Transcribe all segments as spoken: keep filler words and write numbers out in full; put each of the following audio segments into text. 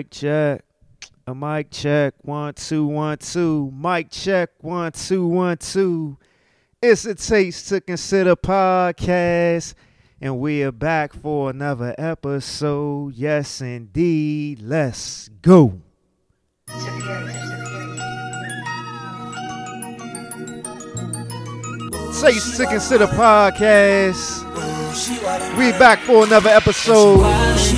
Mic check, a mic check, one, two, one, two, mic check, one, two, one, two. It's a Taste to Consider podcast, and we are back for another episode. Yes, indeed. Let's go. Taste to Consider podcast. We back for another episode. Taste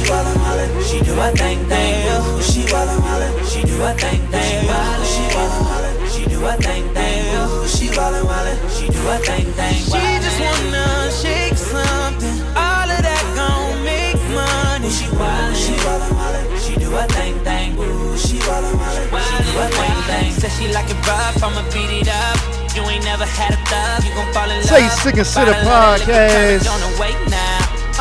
to Consider podcast.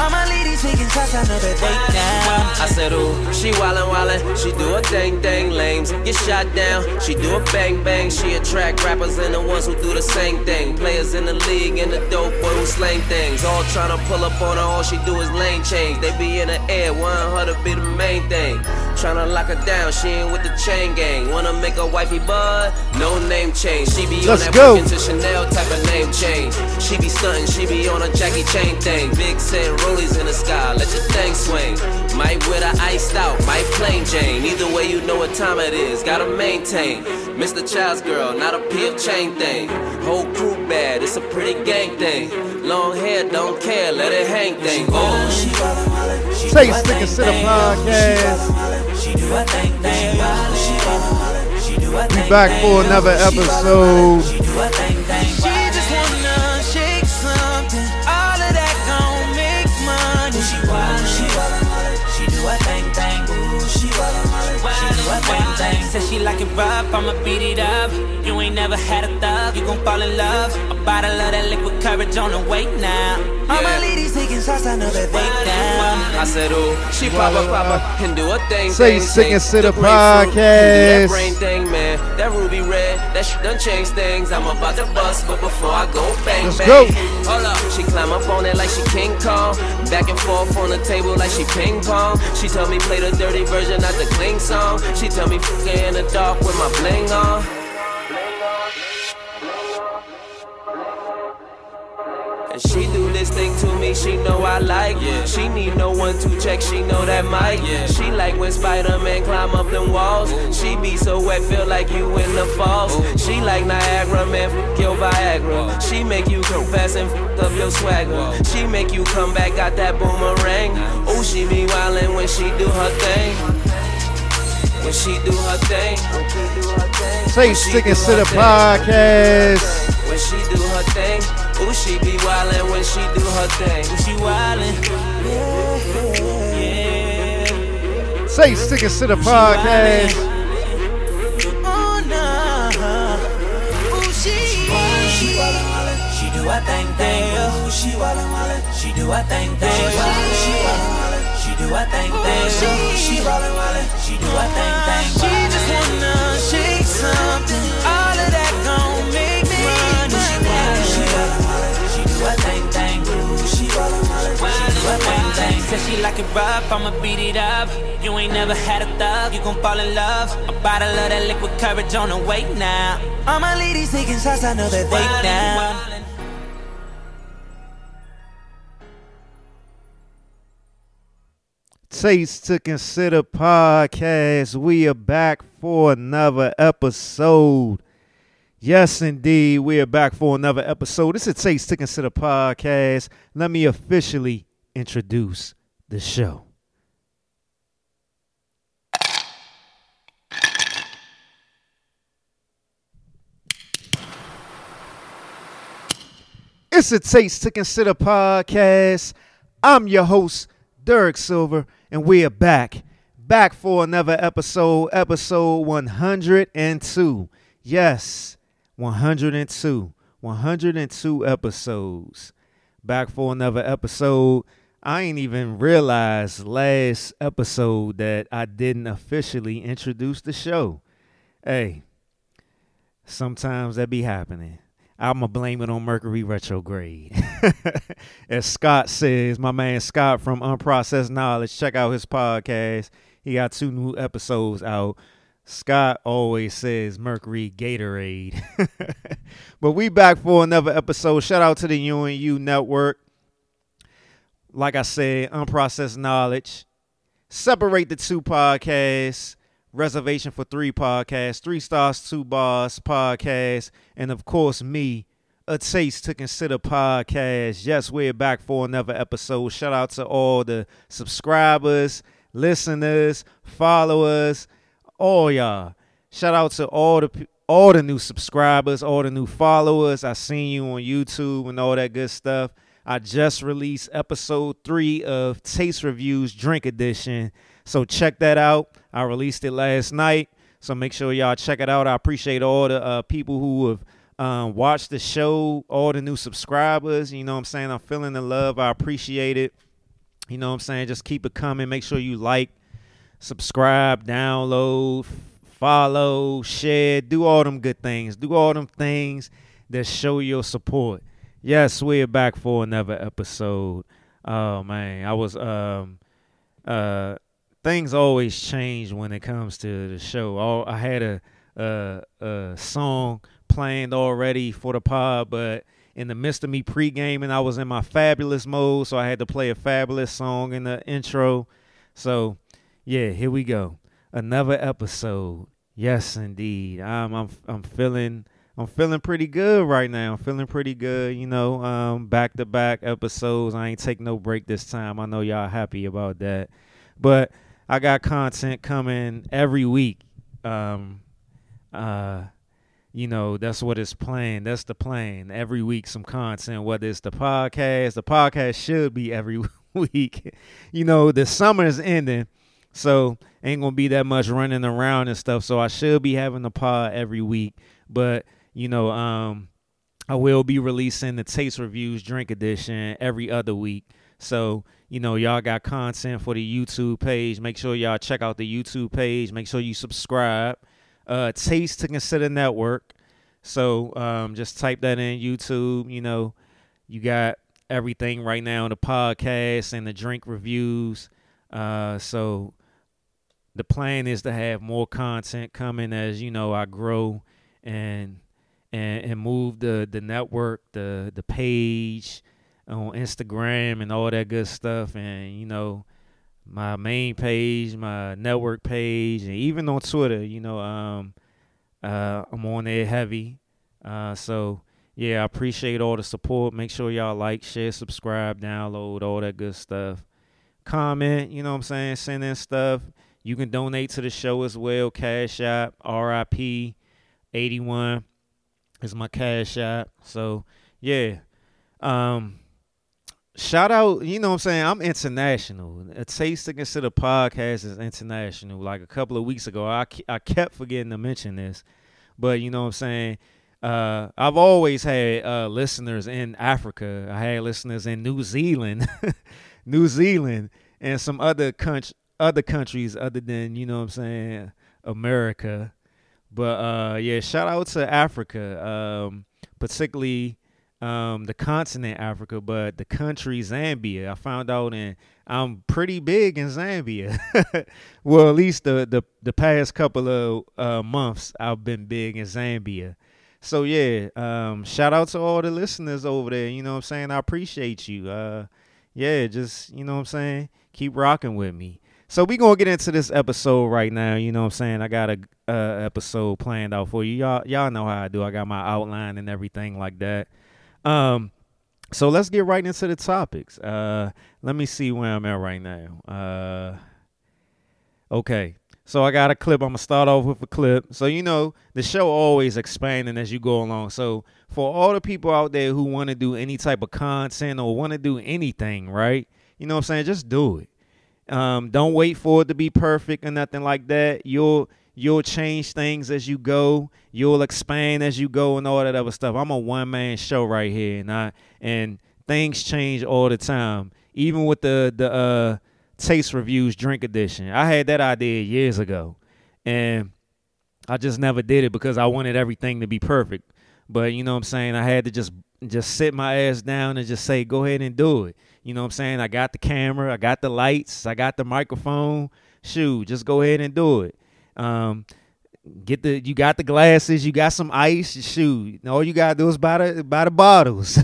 I said, ooh, she wallin' wallin', she do a dang dang lames, get shot down, she do a bang bang, she attract rappers and the ones who do the same thing, players in the league and the dope boy who slang things, all tryna pull up on her, all she do is lane change, they be in the air, wantin' her to be the main thing, tryna lock her down, she ain't with the chain gang, wanna make her wifey bud, no name change, she be Let's on that working to Chanel type of name change, she be stuntin', she be on a Jackie Chain thing, big set rollies in the sky, let your thing swing, might with her iced out, might plain Jane, either way you know what time it is, gotta maintain, Mister Child's girl, not a P F chain thing, whole crew bad, it's a pretty gang thing, long hair, don't care, let it hang thing, oh. Taste to Consider podcast. We back for another episode. Said she like it rough, I'ma beat it up. You ain't never had a thug, you gon' fall in love. A bottle of that liquid courage on the way now. Yeah. All my ladies taking shots, I know that they down. I said, ooh, she pop up, pop up, and do a thing. Say singing to the podcast. That brain thing, man, that ruby red, that shit done change things. I'm about to bust, but before I go bang, Let's bang. Go. Hold up, she climb up on it like she King Kong. Back and forth on the table like she ping pong. She told me play the dirty version, not the clean song. She told me in the dark with my bling on. And she do this thing to me, she know I like it. Yeah. She need no one to check, she know that mic. Yeah. She like when Spider-Man climb up them walls. Ooh. She be so wet, feel like you in the falls. Ooh. She like Niagara, man, f*** your Viagra. Ooh. She make you confess and f*** up your swagger. Ooh. She make you come back, got that boomerang. Ooh, she be wildin' when she do her thing. When she do her thing, when she do her thing, Taste to Consider podcast. When she do her thing, ooh, she be wildin' when she do her thing. Ooh, she wildin', yeah, yeah. Taste to Consider podcast. Oh no, ooh, she, she wildin', she do her thing, thing. Ooh, she wildin', she do her thing, thing. She do a thing thing, she rollin' rollin', she do a thing thing. She just wanna shake something, all of that gon' make me money. She rollin' rollin', she do a thing thing, she rollin' rollin', she do a thing thing. Said she like it rough, I'ma beat it up. You ain't never had a thug, you gon' fall in love. A bottle of that liquid courage on the way now. All my ladies taking shots, I know that they down. Taste to Consider podcast. We are back for another episode. Yes, indeed. We are back for another episode. This is Taste to Consider podcast. Let me officially introduce the show. It's a Taste to Consider podcast. I'm your host, Derek Silver. And we are back, back for another episode, episode one hundred two. Yes, one hundred two, one hundred two episodes. Back for another episode. I ain't even realized last episode that I didn't officially introduce the show. Hey, sometimes that be happening. I'ma blame it on Mercury retrograde. As Scott says, my man Scott from Unprocessed Knowledge, check out his podcast. He got two new episodes out. Scott always says Mercury Gatorade. But we back for another episode. Shout out to the U N U Network. Like I said, Unprocessed Knowledge. Separate the Two podcasts. Reservation for Three podcasts. Three Stars Two Bars podcast. And, of course, me, A Taste to Consider podcast. Yes, we're back for another episode. Shout out to all the subscribers, listeners, followers, all y'all. Shout out to all the all the new subscribers, all the new followers. I seen you on YouTube and all that good stuff. I just released episode three of Taste Reviews Drink Edition, so check that out. I released it last night, so make sure y'all check it out. I appreciate all the uh, people who have um, watched the show, all the new subscribers. You know what I'm saying? I'm feeling the love. I appreciate it. You know what I'm saying? Just keep it coming. Make sure you like, subscribe, download, follow, share, do all them good things. Do all them things that show your support. Yes, we're back for another episode. Oh, man, I was, um, uh, things always change when it comes to the show. All, I had a, a, a song planned already for the pod, but in the midst of me pre-gaming, I was in my fabulous mode, so I had to play a fabulous song in the intro. So, yeah, here we go. Another episode. Yes, indeed. I'm I'm I'm feeling I'm feeling pretty good right now. I'm feeling pretty good, you know. Um, back to back episodes. I ain't take no break this time. I know y'all happy about that. But I got content coming every week. Um, uh, you know, that's what it's planned. That's the plan. Every week, some content. Whether it's the podcast, the podcast should be every week. You know, the summer is ending. So ain't going to be that much running around and stuff. So I should be having a pod every week. But, you know, um, I will be releasing the Taste Reviews Drink Edition every other week. So, you know, y'all got content for the YouTube page. Make sure y'all check out the YouTube page. Make sure you subscribe. Uh, Taste to Consider Network. So um, just type that in YouTube. You know, you got everything right now in the podcast and the drink reviews. Uh, so... The plan is to have more content coming as, you know, I grow and and and move the, the network, the the page on Instagram and all that good stuff. And, you know, my main page, my network page, and even on Twitter, you know, um, uh, I'm on there heavy. Uh, so, yeah, I appreciate all the support. Make sure y'all like, share, subscribe, download, all that good stuff. Comment, you know what I'm saying, send in stuff. You can donate to the show as well. Cash App, R I P, eighty-one is my Cash App. So, yeah. Um, shout out, you know what I'm saying? I'm international. A Taste to Consider podcast is international. Like a couple of weeks ago, I, I kept forgetting to mention this. But, you know what I'm saying? Uh, I've always had uh, listeners in Africa. I had listeners in New Zealand. New Zealand and some other countries. Other countries other than, you know what I'm saying, America. But, uh, yeah, shout out to Africa, um, particularly um, the continent Africa, but the country Zambia. I found out and I'm pretty big in Zambia. Well, at least the, the, the past couple of uh, months I've been big in Zambia. So, yeah, um, shout out to all the listeners over there. You know what I'm saying? I appreciate you. Uh, yeah, just, you know what I'm saying, keep rocking with me. So we're going to get into this episode right now. You know what I'm saying? I got an uh, episode planned out for you. Y'all, y'all know how I do. I got my outline and everything like that. Um, so let's get right into the topics. Uh, let me see where I'm at right now. Uh, okay. So I got a clip. I'm going to start off with a clip. So, you know, the show always expanding as you go along. So for all the people out there who want to do any type of content or want to do anything, right? You know what I'm saying? Just do it. Um, don't wait for it to be perfect or nothing like that. You'll you'll change things as you go. You'll expand as you go and all that other stuff. I'm a one-man show right here, and I and things change all the time. Even with the the uh, Taste Reviews Drink Edition, I had that idea years ago, and I just never did it because I wanted everything to be perfect. But you know what I'm saying? I had to just just sit my ass down and just say, go ahead and do it. You know what I'm saying? I got the camera. I got the lights. I got the microphone. shoot, just go ahead and do it. Um, get the you got the glasses, you got some ice, shoot. All you gotta do is buy the buy the bottles.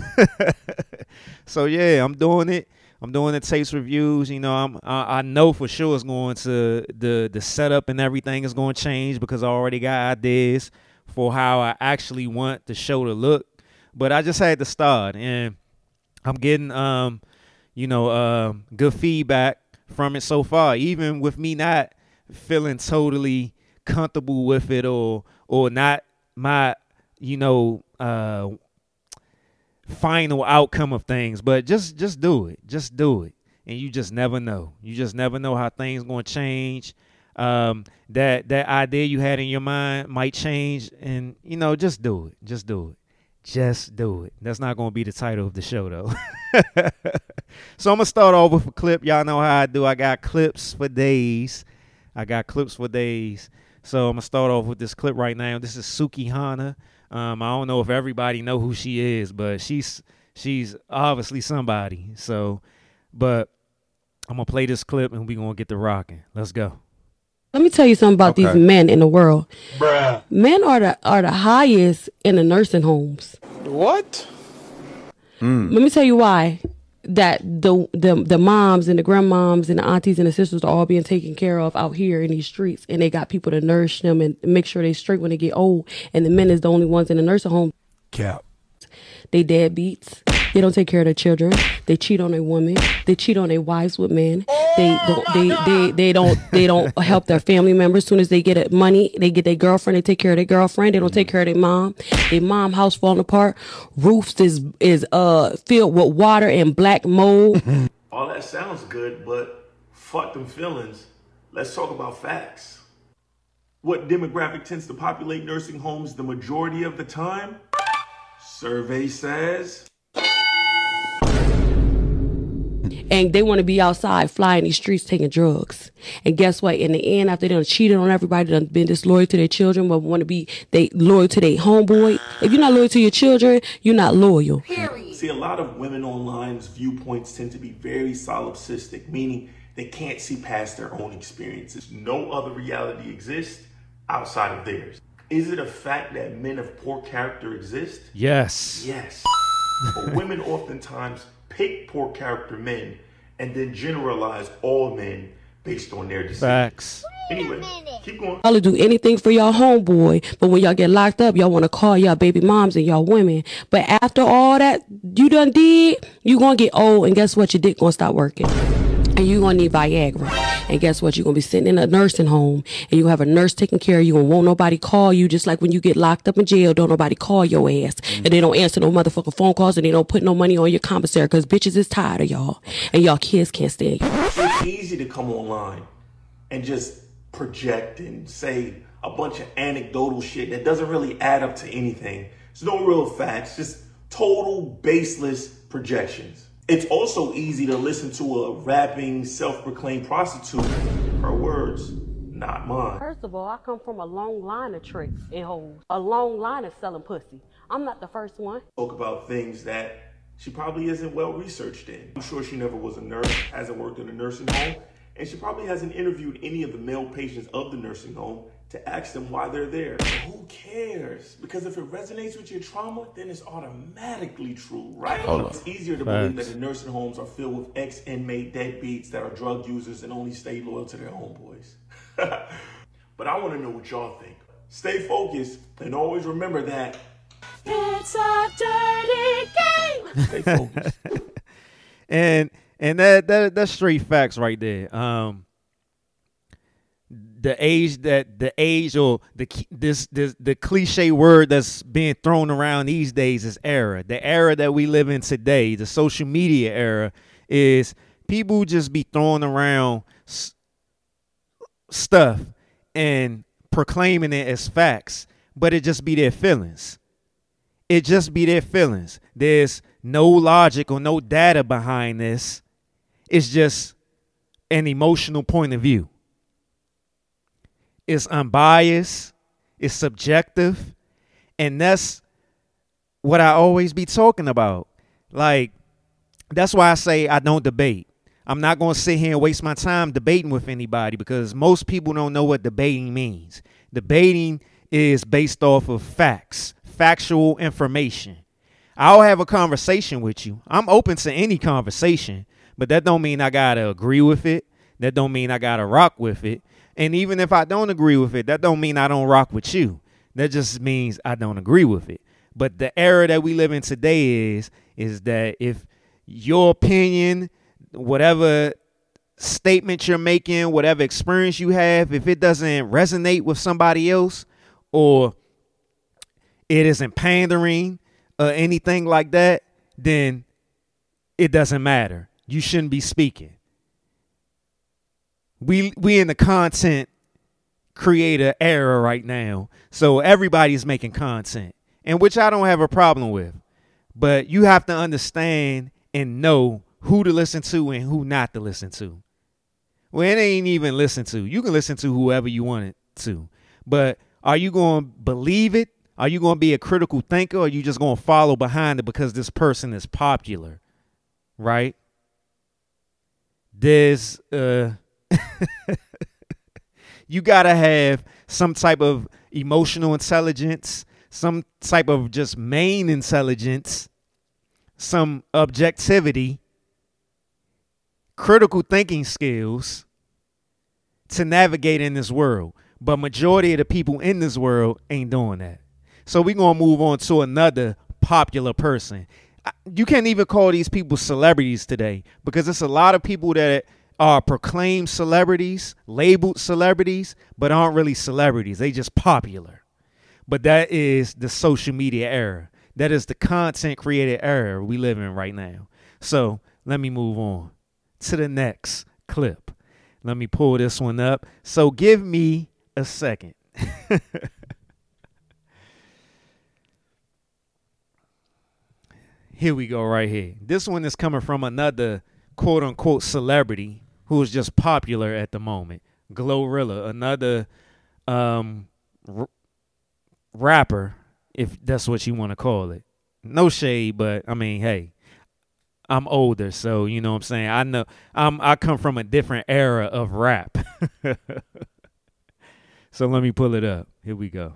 So yeah, I'm doing it. I'm doing the taste reviews. You know, I'm I, I know for sure it's going to the the setup and everything is going to change because I already got ideas for how I actually want the show to look. But I just had to start, and I'm getting um, you know, uh, good feedback from it so far, even with me not feeling totally comfortable with it or or not my, you know, uh final outcome of things. But just just do it. Just do it. And you just never know. You just never know how things gonna change. Um that that idea you had in your mind might change, and you know, just do it. Just do it. Just do it. That's not gonna be the title of the show though. So I'm gonna start off with a clip. Y'all know how I do. I got clips for days. I got clips for days. So I'm gonna start off with this clip right now. This is Sukihana. Um, I don't know if everybody know who she is, but she's she's obviously somebody. So, but I'm going to play this clip and we're going to get to rocking. Let's go. Let me tell you something about okay. these men in the world. Bruh. Men are the, are the highest in the nursing homes. What? Mm. Let me tell you why. That the, the the moms and the grandmoms and the aunties and the sisters are all being taken care of out here in these streets, and they got people to nourish them and make sure they straight when they get old, and the men is the only ones in the nursing home. Cap. They deadbeats. They don't take care of their children. They cheat on their women. They cheat on their wives with men. They don't they, they, they don't they don't help their family members. As soon as they get money, they get their girlfriend, they take care of their girlfriend, they don't take care of their mom. Their mom house falling apart. Roofs is is uh filled with water and black mold. All that sounds good, but fuck them feelings. Let's talk about facts. What demographic tends to populate nursing homes the majority of the time? Survey says. And they want to be outside, flying these streets, taking drugs. And guess what? In the end, after they done cheated on everybody, done been disloyal to their children, but want to be they loyal to their homeboy. If you're not loyal to your children, you're not loyal. Period. See, a lot of women online's viewpoints tend to be very solipsistic, meaning they can't see past their own experiences. No other reality exists outside of theirs. Is it a fact that men of poor character exist? Yes. Yes. But women oftentimes pick poor character men and then generalize all men based on their decisions. Facts. Anyway, keep going. Y'all do anything for y'all homeboy, but when y'all get locked up, y'all want to call y'all baby moms and y'all women. But after all that you done did, you gonna get old, and guess what? Your dick gonna stop working, and you gonna need Viagra. And guess what? You're gonna be sitting in a nursing home, and you have a nurse taking care of you, and won't nobody call you. Just like when you get locked up in jail, don't nobody call your ass, mm-hmm. and they don't answer no motherfucking phone calls, and they don't put no money on your commissary because bitches is tired of y'all, and y'all kids can't stand you. It's easy to come online and just project and say a bunch of anecdotal shit that doesn't really add up to anything. It's no real facts, just total baseless projections. It's also easy to listen to a rapping, self-proclaimed prostitute. Her words, not mine. First of all, I come from a long line of tricks and hoes. A long line of selling pussy. I'm not the first one. Talk about things that she probably isn't well-researched in. I'm sure she never was a nurse, hasn't worked in a nursing home, and she probably hasn't interviewed any of the male patients of the nursing home to ask them why they're there. Who cares? Because if it resonates with your trauma, then it's automatically true, right? Hold it's up. Easier to Facts. Believe that the nursing homes are filled with ex-inmate deadbeats that are drug users and only stay loyal to their homeboys. But I want to know what y'all think. Stay focused and always remember that it's a dirty game. Stay focused. and and that that that's straight facts right there. Um The age that the age or the this this the cliche word that's being thrown around these days is era. The era that we live in today, the social media era, is people just be throwing around s- stuff and proclaiming it as facts, but it just be their feelings. It just be their feelings. There's no logic or no data behind this. It's just an emotional point of view. It's unbiased, it's subjective, and that's what I always be talking about. Like, that's why I say I don't debate. I'm not going to sit here and waste my time debating with anybody because most people don't know what debating means. Debating is based off of facts, factual information. I'll have a conversation with you. I'm open to any conversation, but that don't mean I got to agree with it. That don't mean I got to rock with it. And even if I don't agree with it, that don't mean I don't rock with you. That just means I don't agree with it. But the era that we live in today is, is that if your opinion, whatever statement you're making, whatever experience you have, if it doesn't resonate with somebody else or it isn't pandering or anything like that, then it doesn't matter. You shouldn't be speaking. We we in the content creator era right now. So everybody's making content, and which I don't have a problem with. But you have to understand and know who to listen to and who not to listen to. Well, it ain't even listen to. You can listen to whoever you want it to. But are you going to believe it? Are you going to be a critical thinker, or are you just going to follow behind it because this person is popular? Right? There's uh you got to have some type of emotional intelligence, some type of just main intelligence, some objectivity, critical thinking skills to navigate in this world. But majority of the people in this world ain't doing that. So we're going to move on to another popular person. You can't even call these people celebrities today because it's a lot of people that are proclaimed celebrities, labeled celebrities, but aren't really celebrities. They just popular. But that is the social media era. That is the content created era we live in right now. So let me move on to the next clip. Let me pull this one up. So give me a second. Here we go right here. This one is coming from another quote unquote celebrity who is just popular at the moment. GloRilla, another um, r- rapper, if that's what you want to call it. No shade, but I mean, hey, I'm older, so you know what I'm saying? I know I'm I come from a different era of rap. So let me pull it up. Here we go.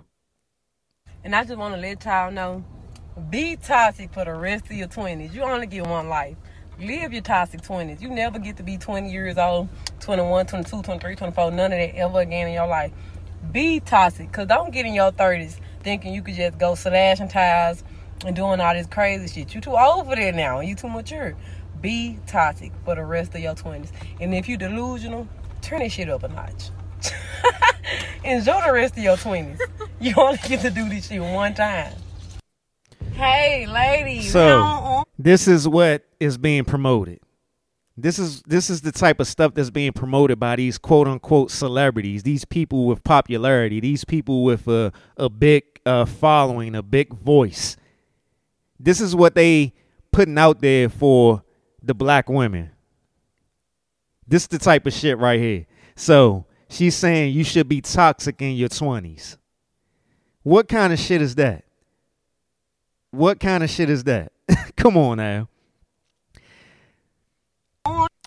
And I just want to let y'all know, be toxic for the rest of your twenties. You only get one life. Live your toxic twenties. You never get to be twenty years old, twenty-one, twenty-two, twenty-three, twenty-four, none of that ever again in your life. Be toxic, because don't get in your thirties thinking you could just go slashing tires and doing all this crazy shit. You too old for that now. You too mature. Be toxic for the rest of your twenties. And if you delusional, turn that shit up a notch. Enjoy the rest of your twenties. You only get to do this shit one time. Hey, ladies. So this is what is being promoted. This is this is the type of stuff that's being promoted by these quote unquote celebrities, these people with popularity, these people with a, a big uh, following, a big voice. This is what they putting out there for the black women. This is the type of shit right here. So she's saying you should be toxic in your twenties. What kind of shit is that? What kind of shit is that? Come on now.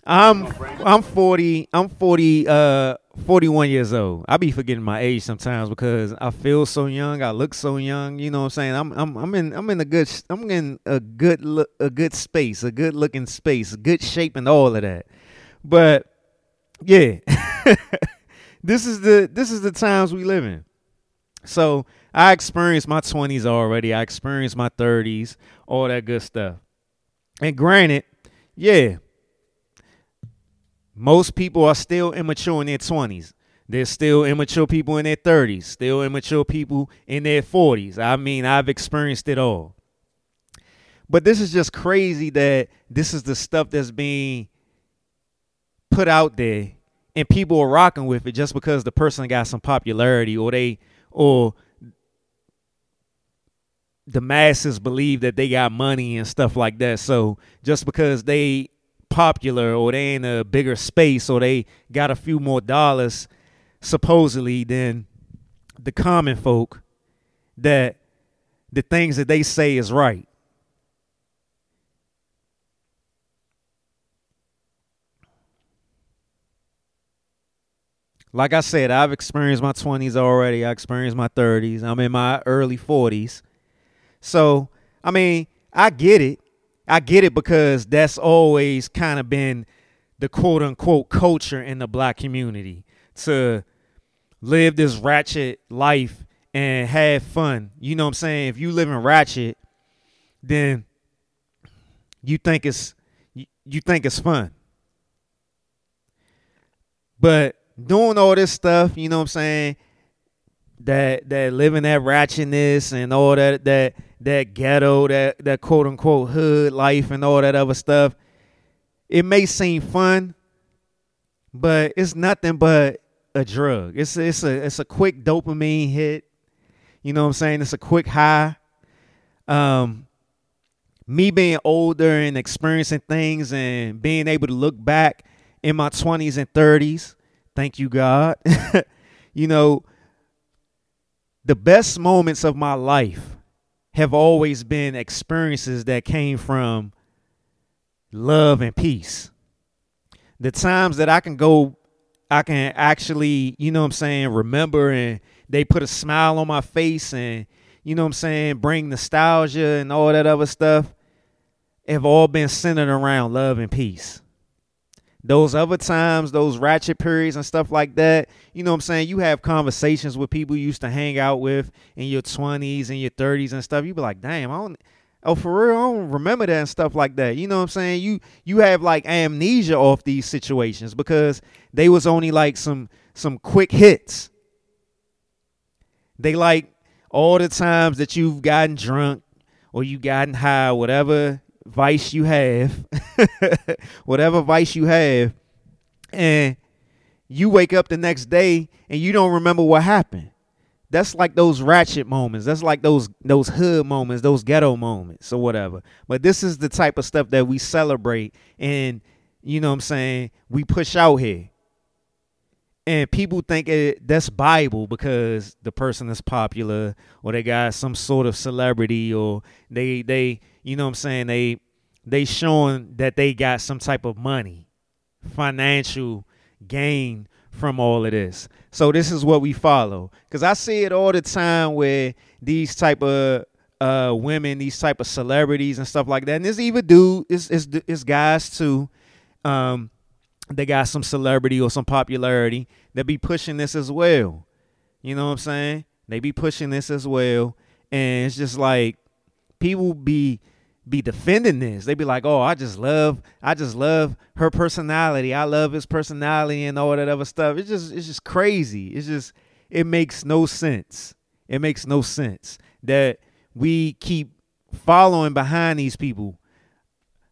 I'm I'm forty. I'm forty. Uh, forty-one years old. I be forgetting my age sometimes because I feel so young. I look so young. You know what I'm saying? I'm I'm I'm in I'm in a good I'm in a good look, a good space, a good looking space, a good shape, and all of that. But yeah, this is the this is the times we live in. So I experienced my twenties already. I experienced my thirties, all that good stuff. And granted, yeah, most people are still immature in their twenties. There's still immature people in their thirties, still immature people in their forties. I mean, I've experienced it all. But this is just crazy that this is the stuff that's being put out there and people are rocking with it just because the person got some popularity or they or the masses believe that they got money and stuff like that. So just because they popular or they in a bigger space or they got a few more dollars supposedly than the common folk, that the things that they say is right. like I said, I've experienced my twenties already. I experienced my thirties. I'm in my early forties. So, I mean, I get it. I get it because that's always kind of been the quote unquote culture in the black community, to live this ratchet life and have fun. You know what I'm saying? If you live in ratchet, then you think it's you think it's fun. But doing all this stuff, you know what I'm saying, that that living that ratchetness and all that that that ghetto, that that quote unquote hood life and all that other stuff, it may seem fun, but it's nothing but a drug. It's it's a it's a quick dopamine hit. You know what I'm saying? It's a quick high. Um, me being older and experiencing things and being able to look back in my twenties and thirties. Thank you, God. You know, the best moments of my life have always been experiences that came from love and peace. The times that I can go, I can actually, you know what I'm saying, remember, and they put a smile on my face and, you know what I'm saying, bring nostalgia and all that other stuff, have all been centered around love and peace. Those other times, those ratchet periods and stuff like that, you know what I'm saying, you have conversations with people you used to hang out with in your twenties and your thirties and stuff. You be like, damn, I don't, oh, for real, I don't remember that and stuff like that. You know what I'm saying? You you have like amnesia off these situations because they was only like some some quick hits. They like all the times that you've gotten drunk or you gotten high, whatever vice you have, whatever vice you have, and you wake up the next day and you don't remember what happened. That's like those ratchet moments. That's like those those hood moments, those ghetto moments or whatever. But this is the type of stuff that we celebrate and, you know what I'm saying, we push out here. And people think it, that's Bible because the person is popular or they got some sort of celebrity or they they you know what I'm saying, they they showing that they got some type of money, financial gain from all of this. So this is what we follow, because I see it all the time where these type of uh, women, these type of celebrities and stuff like that. And there's even dude, it's, it's, it's guys too. Um, they got some celebrity or some popularity that be pushing this as well. You know what I'm saying? They be pushing this as well. And it's just like people be be defending this. They be like, oh, I just love, I just love her personality. I love his personality and all that other stuff. It's just, it's just crazy. It's just, it makes no sense. It makes no sense that we keep following behind these people.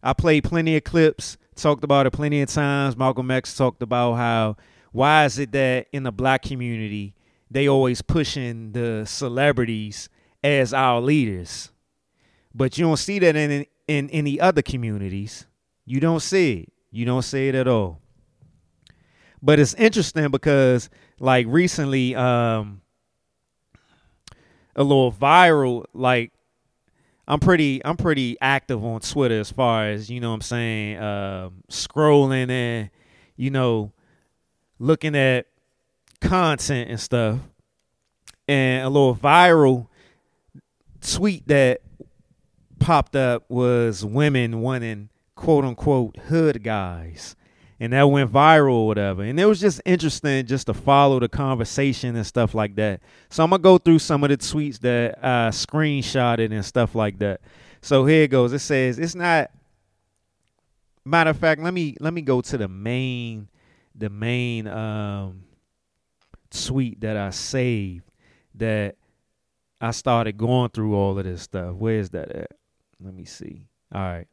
I played plenty of clips, talked about it plenty of times. Malcolm X talked about how, why is it that in the black community, they always pushing the celebrities as our leaders? But you don't see that in, in in any other communities. You don't see it. You don't see it at all. But it's interesting because, like, recently, um, a little viral. Like, I'm pretty, I'm pretty active on Twitter as far as, you know what I'm saying, uh, scrolling and, you know, looking at content and stuff. And a little viral tweet that popped up was women wanting quote unquote hood guys, and that went viral or whatever. And it was just interesting just to follow the conversation and stuff like that. So I'm gonna go through some of the tweets that I screenshotted and stuff like that. So here it goes. It says, it's not, matter of fact, let me let me go to the main the main um tweet that I saved, that I started going through all of this stuff. Where is that at? Let me see. All right.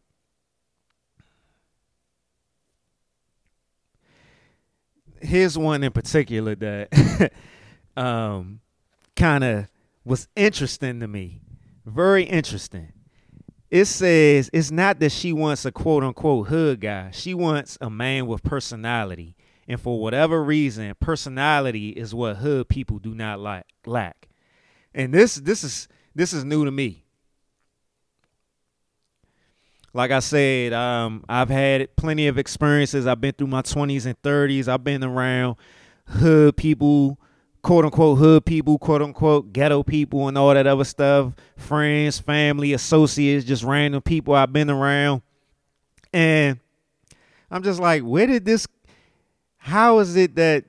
Here's one in particular that um, kind of was interesting to me. Very interesting. It says, it's not that she wants a quote-unquote hood guy. She wants a man with personality. And for whatever reason, personality is what hood people do not like, lack. And this this is this is new to me. Like I said, um, I've had plenty of experiences. I've been through my twenties and thirties. I've been around hood people, quote unquote hood people, quote unquote ghetto people and all that other stuff, friends, family, associates, just random people I've been around. And I'm just like, where did this, how is it that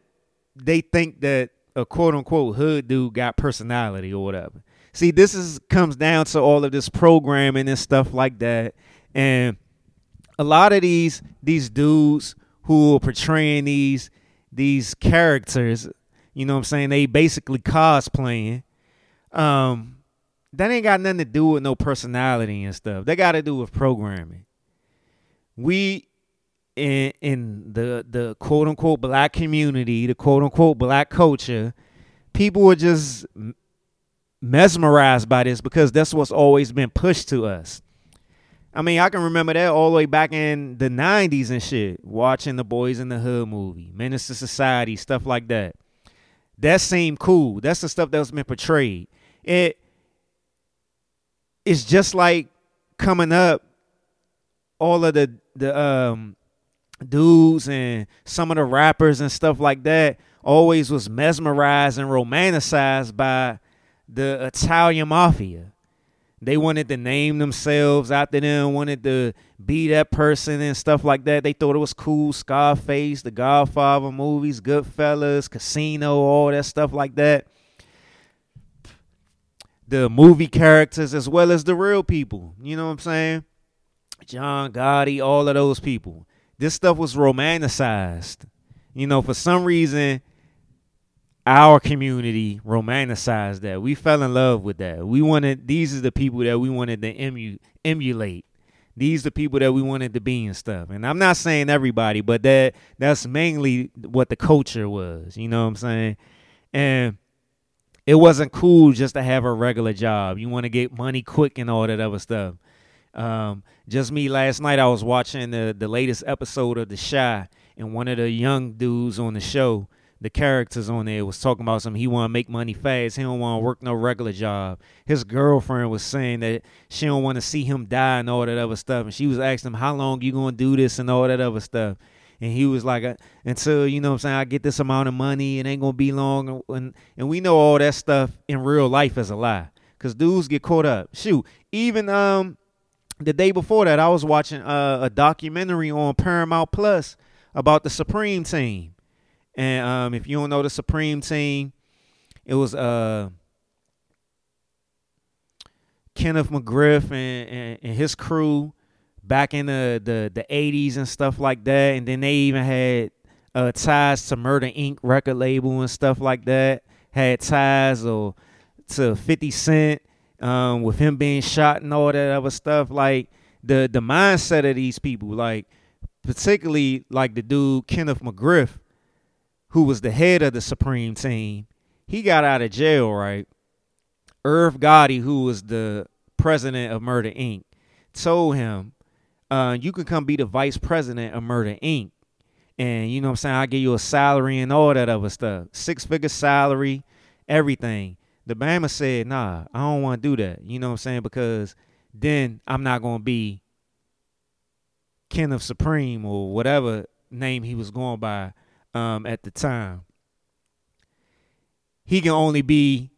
they think that a quote unquote hood dude got personality or whatever? See, this is comes down to all of this programming and stuff like that. And a lot of these these dudes who are portraying these these characters, you know what I'm saying, they basically cosplaying. Um, that ain't got nothing to do with no personality and stuff. They got to do with programming. We in in the the quote unquote black community, the quote unquote black culture, people are just mesmerized by this because that's what's always been pushed to us. I mean, I can remember that all the way back in the nineties and shit, watching the Boys in the Hood movie, Menace to Society, stuff like that. That seemed cool. That's the stuff that's been portrayed. It it's just like coming up, all of the the um dudes and some of the rappers and stuff like that always was mesmerized and romanticized by the Italian mafia. They wanted to name themselves after them, wanted to be that person and stuff like that. They thought it was cool. Scarface, The Godfather movies, Goodfellas, Casino, all that stuff like that. The movie characters as well as the real people. You know what I'm saying? John Gotti, all of those people. This stuff was romanticized. You know, for some reason, our community romanticized that. We fell in love with that. We wanted, these are the people that we wanted to emu, emulate. These are the people that we wanted to be and stuff. And I'm not saying everybody, but that that's mainly what the culture was. You know what I'm saying? And it wasn't cool just to have a regular job. You want to get money quick and all that other stuff. Um, just me last night, I was watching the, the latest episode of The Chi, and one of the young dudes on the show, the characters on there, was talking about something. He want to make money fast. He don't want to work no regular job. His girlfriend was saying that she don't want to see him die and all that other stuff. And she was asking him, how long you going to do this and all that other stuff? And he was like, until, you know what I'm saying, I get this amount of money, it ain't going to be long. And, and we know all that stuff in real life is a lie because dudes get caught up. Shoot, even um the day before that, I was watching uh, a documentary on Paramount Plus about the Supreme Team. And um, if you don't know the Supreme Team, it was uh, Kenneth McGriff and, and, and his crew back in the, the, the eighties and stuff like that. And then they even had uh, ties to Murder Incorporated record label and stuff like that. Had ties or to fifty Cent um, with him being shot and all that other stuff. Like the, the mindset of these people, like particularly like the dude Kenneth McGriff, who was the head of the Supreme Team. He got out of jail, right? Irv Gotti, who was the president of Murder Incorporated, told him, uh, you can come be the vice president of Murder Incorporated. And you know what I'm saying? I'll give you a salary and all that other stuff. Six-figure salary, everything. The Bama said, nah, I don't want to do that. You know what I'm saying? Because then I'm not going to be Kenneth Supreme or whatever name he was going by. Um, at the time, he can only be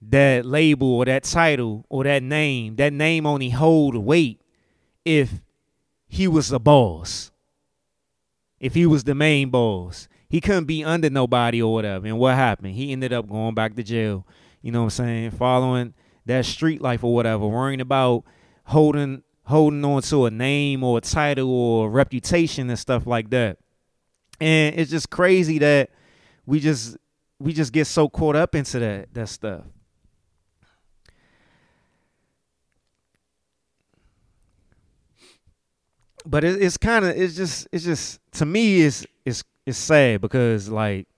that label or that title or that name. That name only hold weight if he was the boss, if he was the main boss. He couldn't be under nobody or whatever. And what happened? He ended up going back to jail, you know what I'm saying, following that street life or whatever, worrying about holding, holding on to a name or a title or a reputation and stuff like that. And it's just crazy that we just we just get so caught up into that that stuff. But it, it's kind of it's just it's just to me it's it's it's sad because like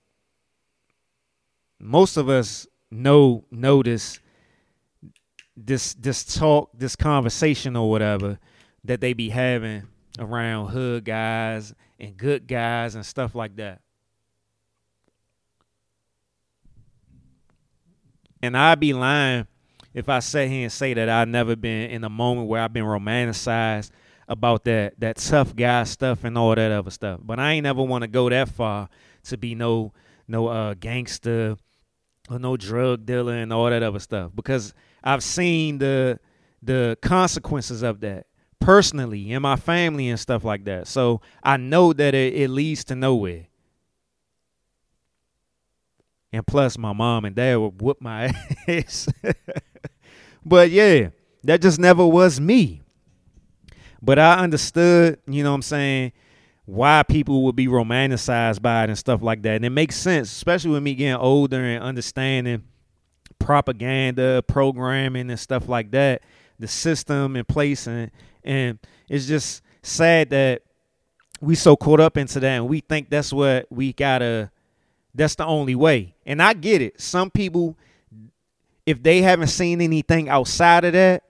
most of us know notice this this talk this conversation or whatever that they be having around hood guys and good guys and stuff like that. And I'd be lying if I sat here and say that I've never been in a moment where I've been romanticized about that that tough guy stuff and all that other stuff. But I ain't ever want to go that far to be no no uh, gangster or no drug dealer and all that other stuff, because I've seen the the consequences of that personally in my family and stuff like that. So I know that it, it leads to nowhere. And plus, my mom and dad would whoop my ass. But yeah, that just never was me. But I understood, you know what I'm saying, why people would be romanticized by it and stuff like that. And it makes sense, especially with me getting older and understanding propaganda, programming and stuff like that, the system in place. And, and it's just sad that we so caught up into that and we think that's what we gotta, that's the only way. And I get it. Some people, if they haven't seen anything outside of that,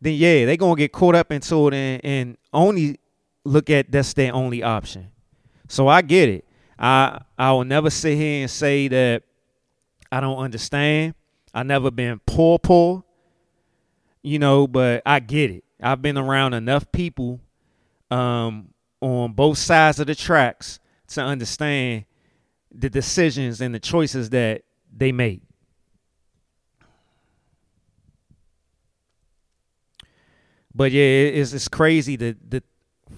then yeah, they're going to get caught up into it and, and only look at that's their only option. So I get it. I I will never sit here and say that I don't understand. I never been poor, poor, you know, but I get it. I've been around enough people um, on both sides of the tracks to understand the decisions and the choices that they make. But yeah, it's it's crazy to, to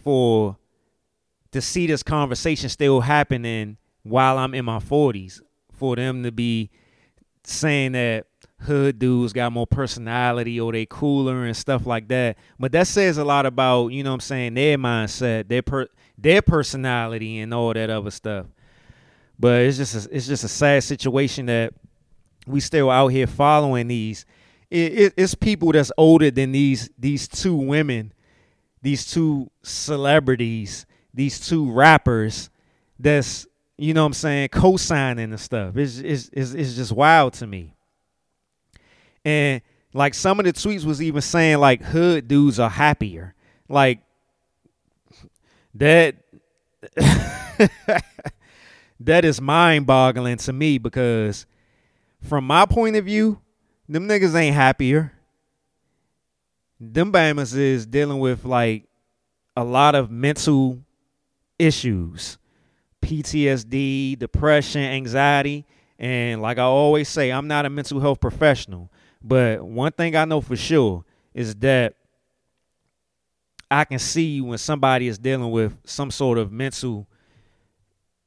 for to see this conversation still happening while I'm in my forties. For them to be saying that hood dudes got more personality or they cooler and stuff like that. But that says a lot about, you know what I'm saying, their mindset, their per, their personality and all that other stuff. But it's just a, it's just a sad situation that we still out here following these. It, it, it's people that's older than these these two women, these two celebrities, these two rappers that's, you know what I'm saying, co-signing and stuff. It's, it's, it's, it's just wild to me. And, like, some of the tweets was even saying, like, hood dudes are happier. Like, that that is mind-boggling to me because from my point of view, them niggas ain't happier. Them bammers is dealing with, like, a lot of mental issues. P T S D, depression, anxiety. And like I always say, I'm not a mental health professional. But one thing I know for sure is that I can see when somebody is dealing with some sort of mental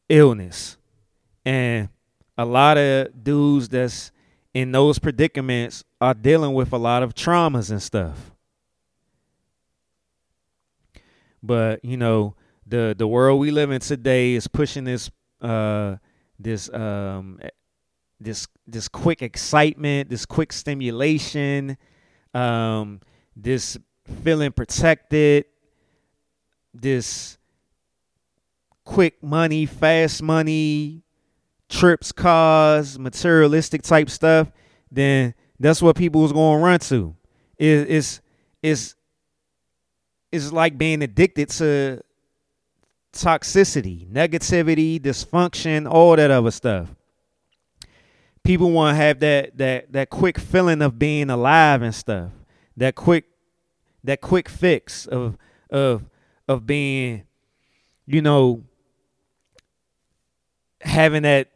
illness. And a lot of dudes that's in those predicaments are dealing with a lot of traumas and stuff. But, you know, the, the world we live in today is pushing this uh, this um, this this quick excitement, this quick stimulation, um, this feeling protected, this quick money, fast money, trips, cars, materialistic type stuff, then that's what people is going to run to. It, it's it's it's like being addicted to toxicity, negativity, dysfunction, all that other stuff. People want to have that that that quick feeling of being alive and stuff. That quick that quick fix of of of being, you know, having that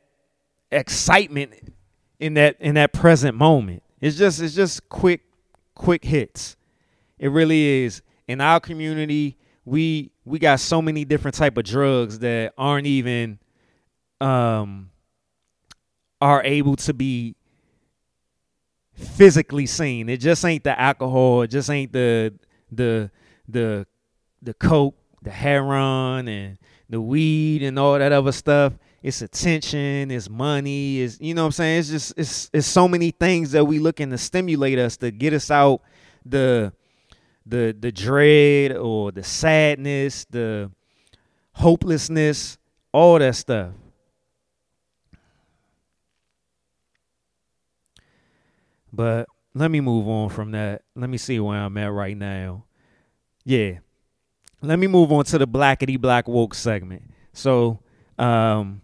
excitement in that in that present moment. It's just it's just quick quick hits. It really is. In our community, we we got so many different type of drugs that aren't even um are able to be physically seen. It just ain't the alcohol, it just ain't the the the the coke, the heroin and the weed and all that other stuff. It's attention, it's money, it's, you know what I'm saying? It's just, it's it's so many things that we looking to stimulate us to get us out the the the dread or the sadness, the hopelessness, all that stuff. But let me move on from that. Let me see where I'm at right now. Yeah. Let me move on to the Blackety Black Woke segment. So, um...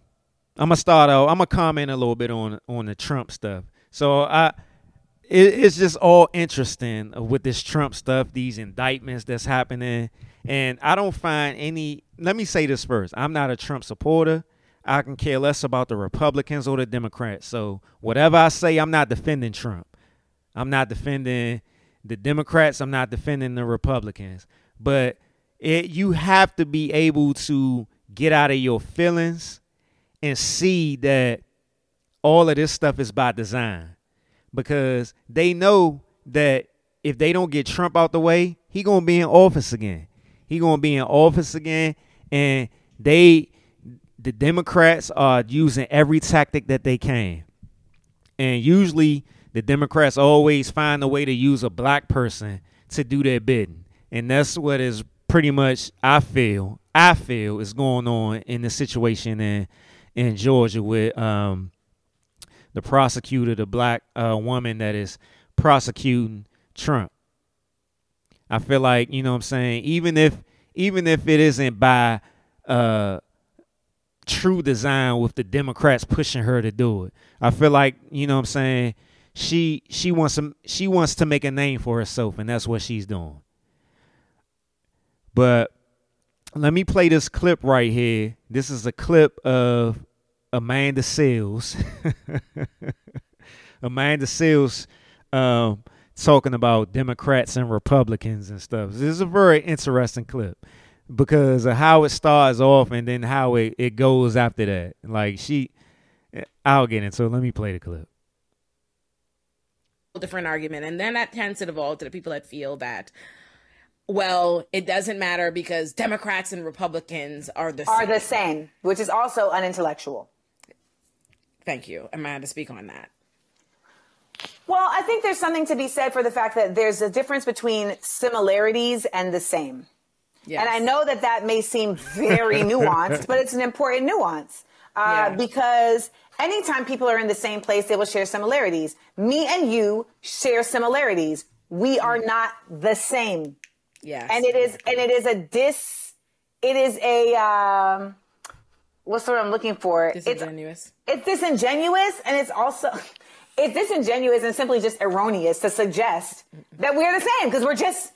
I'm going to start out, I'm going to comment a little bit on on the Trump stuff. So I, it, it's just all interesting with this Trump stuff, these indictments that's happening. And I don't find any, let me say this first. I'm not a Trump supporter. I can care less about the Republicans or the Democrats. So whatever I say, I'm not defending Trump. I'm not defending the Democrats. I'm not defending the Republicans. But it, you have to be able to get out of your feelings and see that all of this stuff is by design, because they know that if they don't get Trump out the way, he going to be in office again. He going to be in office again. And they, the Democrats are using every tactic that they can. And usually the Democrats always find a way to use a black person to do their bidding. And that's what is pretty much, I feel, I feel is going on in the situation in, in Georgia with um, the prosecutor, the black uh, woman that is prosecuting Trump. I feel like, you know what I'm saying, even if even if it isn't by uh, true design with the Democrats pushing her to do it, I feel like, you know what I'm saying, she she wants some she wants to make a name for herself, and that's what she's doing. But let me play this clip right here. This is a clip of Amanda Seales. Amanda Seales um, talking about Democrats and Republicans and stuff. This is a very interesting clip because of how it starts off and then how it, it goes after that. Like she, I'll get into it. Let me play the clip. Different argument. And then that tends to devolve to the people that feel that, well, it doesn't matter because Democrats and Republicans are the are same. the same, which is also unintellectual. Thank you. Am I going to speak on that? Well, I think there's something to be said for the fact that there's a difference between similarities and the same. Yes. And I know that that may seem very nuanced, but it's an important nuance uh, yeah. because anytime people are in the same place, they will share similarities. Me and you share similarities. We are not the same. Yes. And it is, and it is a dis, it is a, um, what's the word I'm looking for? Disingenuous. It's, it's disingenuous, and it's also, it's disingenuous and simply just erroneous to suggest that we're the same, because we're just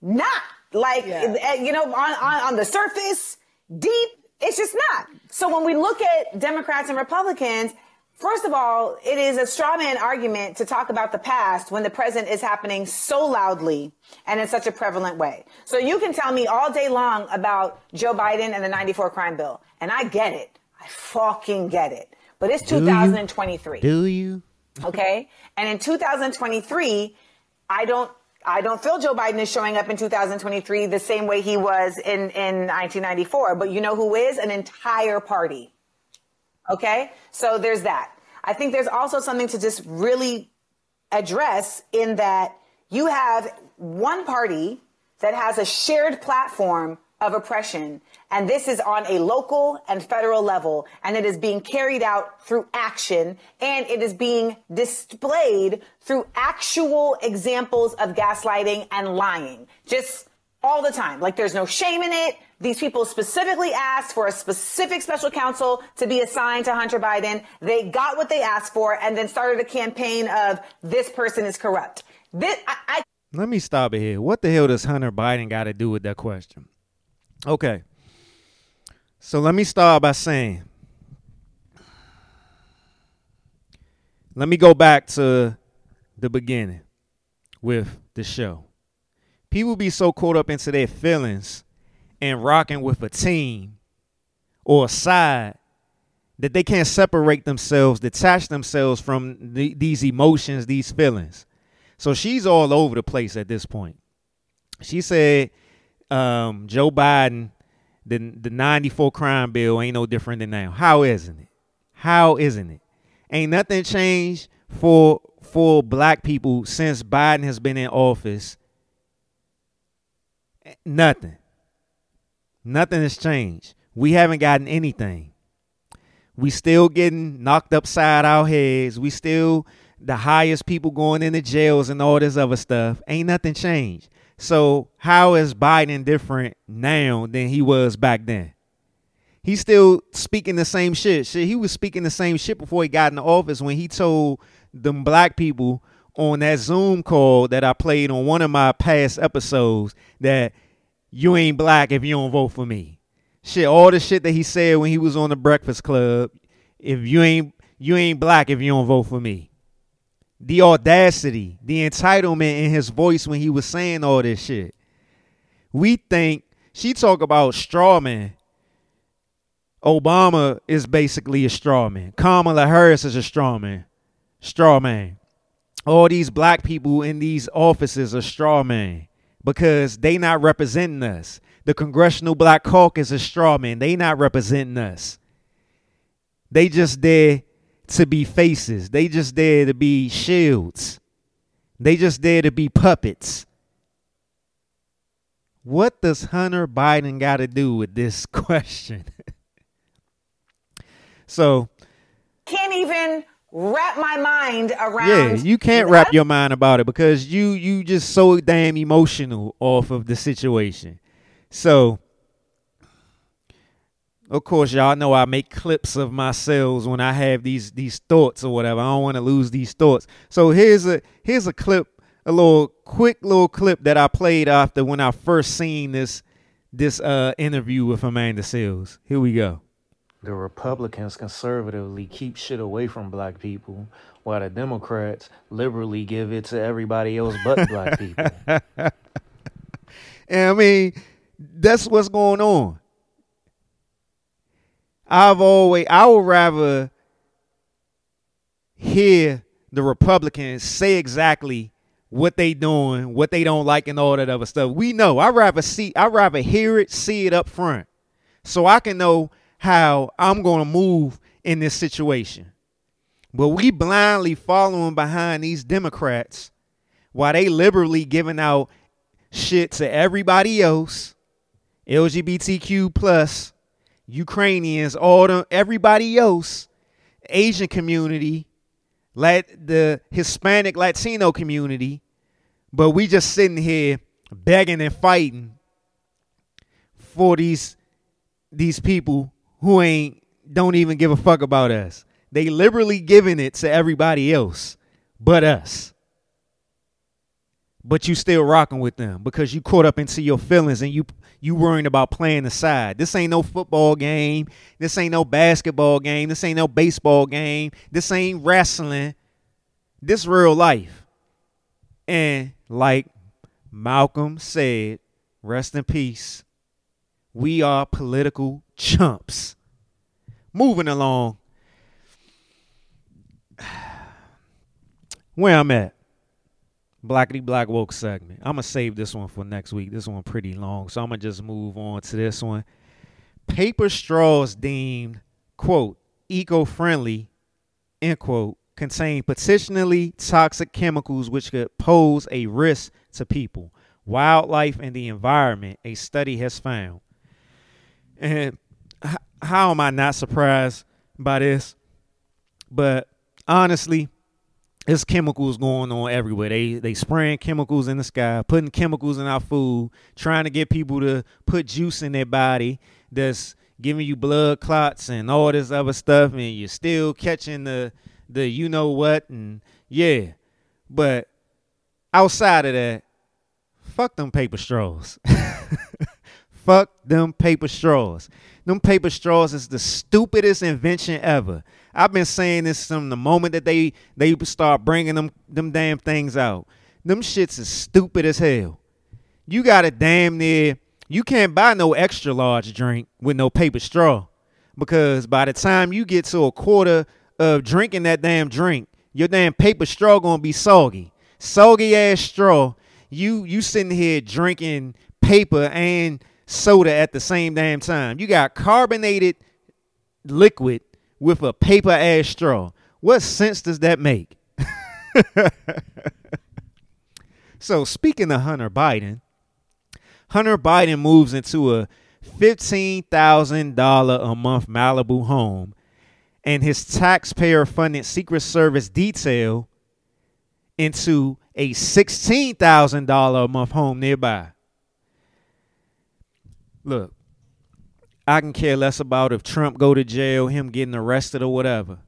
not. Like, yeah. you know, on, on, on the surface, deep, it's just not. So when we look at Democrats and Republicans, first of all, it is a straw man argument to talk about the past when the present is happening so loudly and in such a prevalent way. So you can tell me all day long about Joe Biden and the ninety-four crime bill. And I get it. I fucking get it. But it's two thousand twenty-three. Do you? Okay. And in two thousand twenty-three, I don't I don't feel Joe Biden is showing up in two thousand twenty-three the same way he was in, in nineteen ninety-four. But you know who is? An entire party. Okay, so there's that. I think there's also something to just really address in that you have one party that has a shared platform of oppression, and this is on a local and federal level, and it is being carried out through action, and it is being displayed through actual examples of gaslighting and lying, just all the time. Like, there's no shame in it. These people specifically asked for a specific special counsel to be assigned to Hunter Biden. They got what they asked for and then started a campaign of this person is corrupt. This, I, I- Let me stop it here. What the hell does Hunter Biden got to do with that question? Okay. So let me start by saying, let me go back to the beginning with the show. People be so caught up into their feelings and rocking with a team or a side that they can't separate themselves, detach themselves from the, these emotions, these feelings. So she's all over the place at this point. She said um, Joe Biden, the, the ninety-four crime bill ain't no different than now. How isn't it? How isn't it? Ain't nothing changed for, for black people since Biden has been in office. Nothing. Nothing has changed. We haven't gotten anything. We still getting knocked upside our heads. We still the highest people going into jails and all this other stuff. Ain't nothing changed. So how is Biden different now than he was back then? He's still speaking the same shit. Shit, he was speaking the same shit before he got in the office when he told them black people on that Zoom call that I played on one of my past episodes that you ain't black if you don't vote for me. Shit, all the shit that he said when he was on the Breakfast Club. If you ain't you ain't black if you don't vote for me. The audacity, the entitlement in his voice when he was saying all this shit. We think she talk about straw man. Obama is basically a straw man. Kamala Harris is a straw man. Straw man. All these black people in these offices are straw man because they not representing us. The Congressional Black Caucus is straw man. They not representing us. They just there to be faces. They just there to be shields. They just there to be puppets. What does Hunter Biden got to do with this question? So, can't even wrap my mind around. Yeah, you can't that. wrap your mind about it because you you just so damn emotional off of the situation. So, of course, y'all know I make clips of myself when I have these these thoughts or whatever. I don't want to lose these thoughts. So here's a here's a clip, a little quick little clip that I played after when I first seen this this uh, interview with Amanda Seales. Here we go. The Republicans conservatively keep shit away from black people, while the Democrats liberally give it to everybody else but black people. And I mean, that's what's going on. I've always, I would rather hear the Republicans say exactly what they doing, what they don't like, and all that other stuff. We know. I'd rather see, I'd rather hear it, see it up front, so I can know how I'm going to move in this situation. But we blindly following behind these Democrats while they liberally giving out shit to everybody else, L G B T Q plus, Ukrainians, all them, everybody else, Asian community, Lat, the Hispanic Latino community. But we just sitting here begging and fighting for these these people who ain't, don't even give a fuck about us. They liberally giving it to everybody else but us. But you still rocking with them because you caught up into your feelings and you you worrying about playing the side. This ain't no football game. This ain't no basketball game. This ain't no baseball game. This ain't wrestling. This real life. And like Malcolm said, rest in peace, we are political chumps. Moving along. Where I'm at. Blackety Black Woke segment. I'm going to save this one for next week. This one pretty long, so I'm going to just move on to this one. Paper straws deemed, quote, eco-friendly, end quote, contain potentially toxic chemicals which could pose a risk to people, wildlife, and the environment, a study has found. And how am I not surprised by this? But honestly, there's chemicals going on everywhere. They they spraying chemicals in the sky, putting chemicals in our food, trying to get people to put juice in their body that's giving you blood clots and all this other stuff, and you're still catching the the you know what, and yeah. But outside of that, fuck them paper straws. Fuck them paper straws. Them paper straws is the stupidest invention ever. I've been saying this from the moment that they they start bringing them them damn things out. Them shits is stupid as hell. You got a damn near, you can't buy no extra large drink with no paper straw, because by the time you get to a quarter of drinking that damn drink, your damn paper straw gonna be soggy. Soggy ass straw. You you sitting here drinking paper and soda at the same damn time. You got carbonated liquid with a paper ass straw. What sense does that make? So speaking of Hunter Biden, Hunter Biden moves into a fifteen thousand dollars a month Malibu home, and his taxpayer funded Secret Service detail into a sixteen thousand dollars a month home nearby. Look, I can care less about if Trump go to jail, him getting arrested or whatever.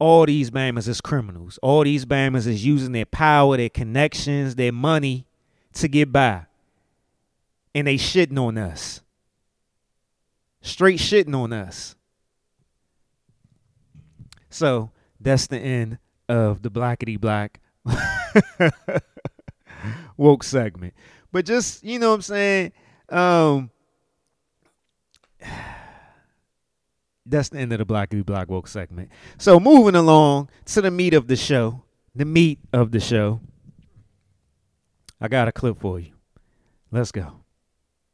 All these bammers is criminals. All these bammers is using their power, their connections, their money to get by. And they shitting on us. straight shitting on us. So that's the end of the Blackety Black woke segment. But just, you know what I'm saying? Um, that's the end of the Blackety Black woke segment. So moving along to the meat of the show, the meat of the show. I got a clip for you. Let's go.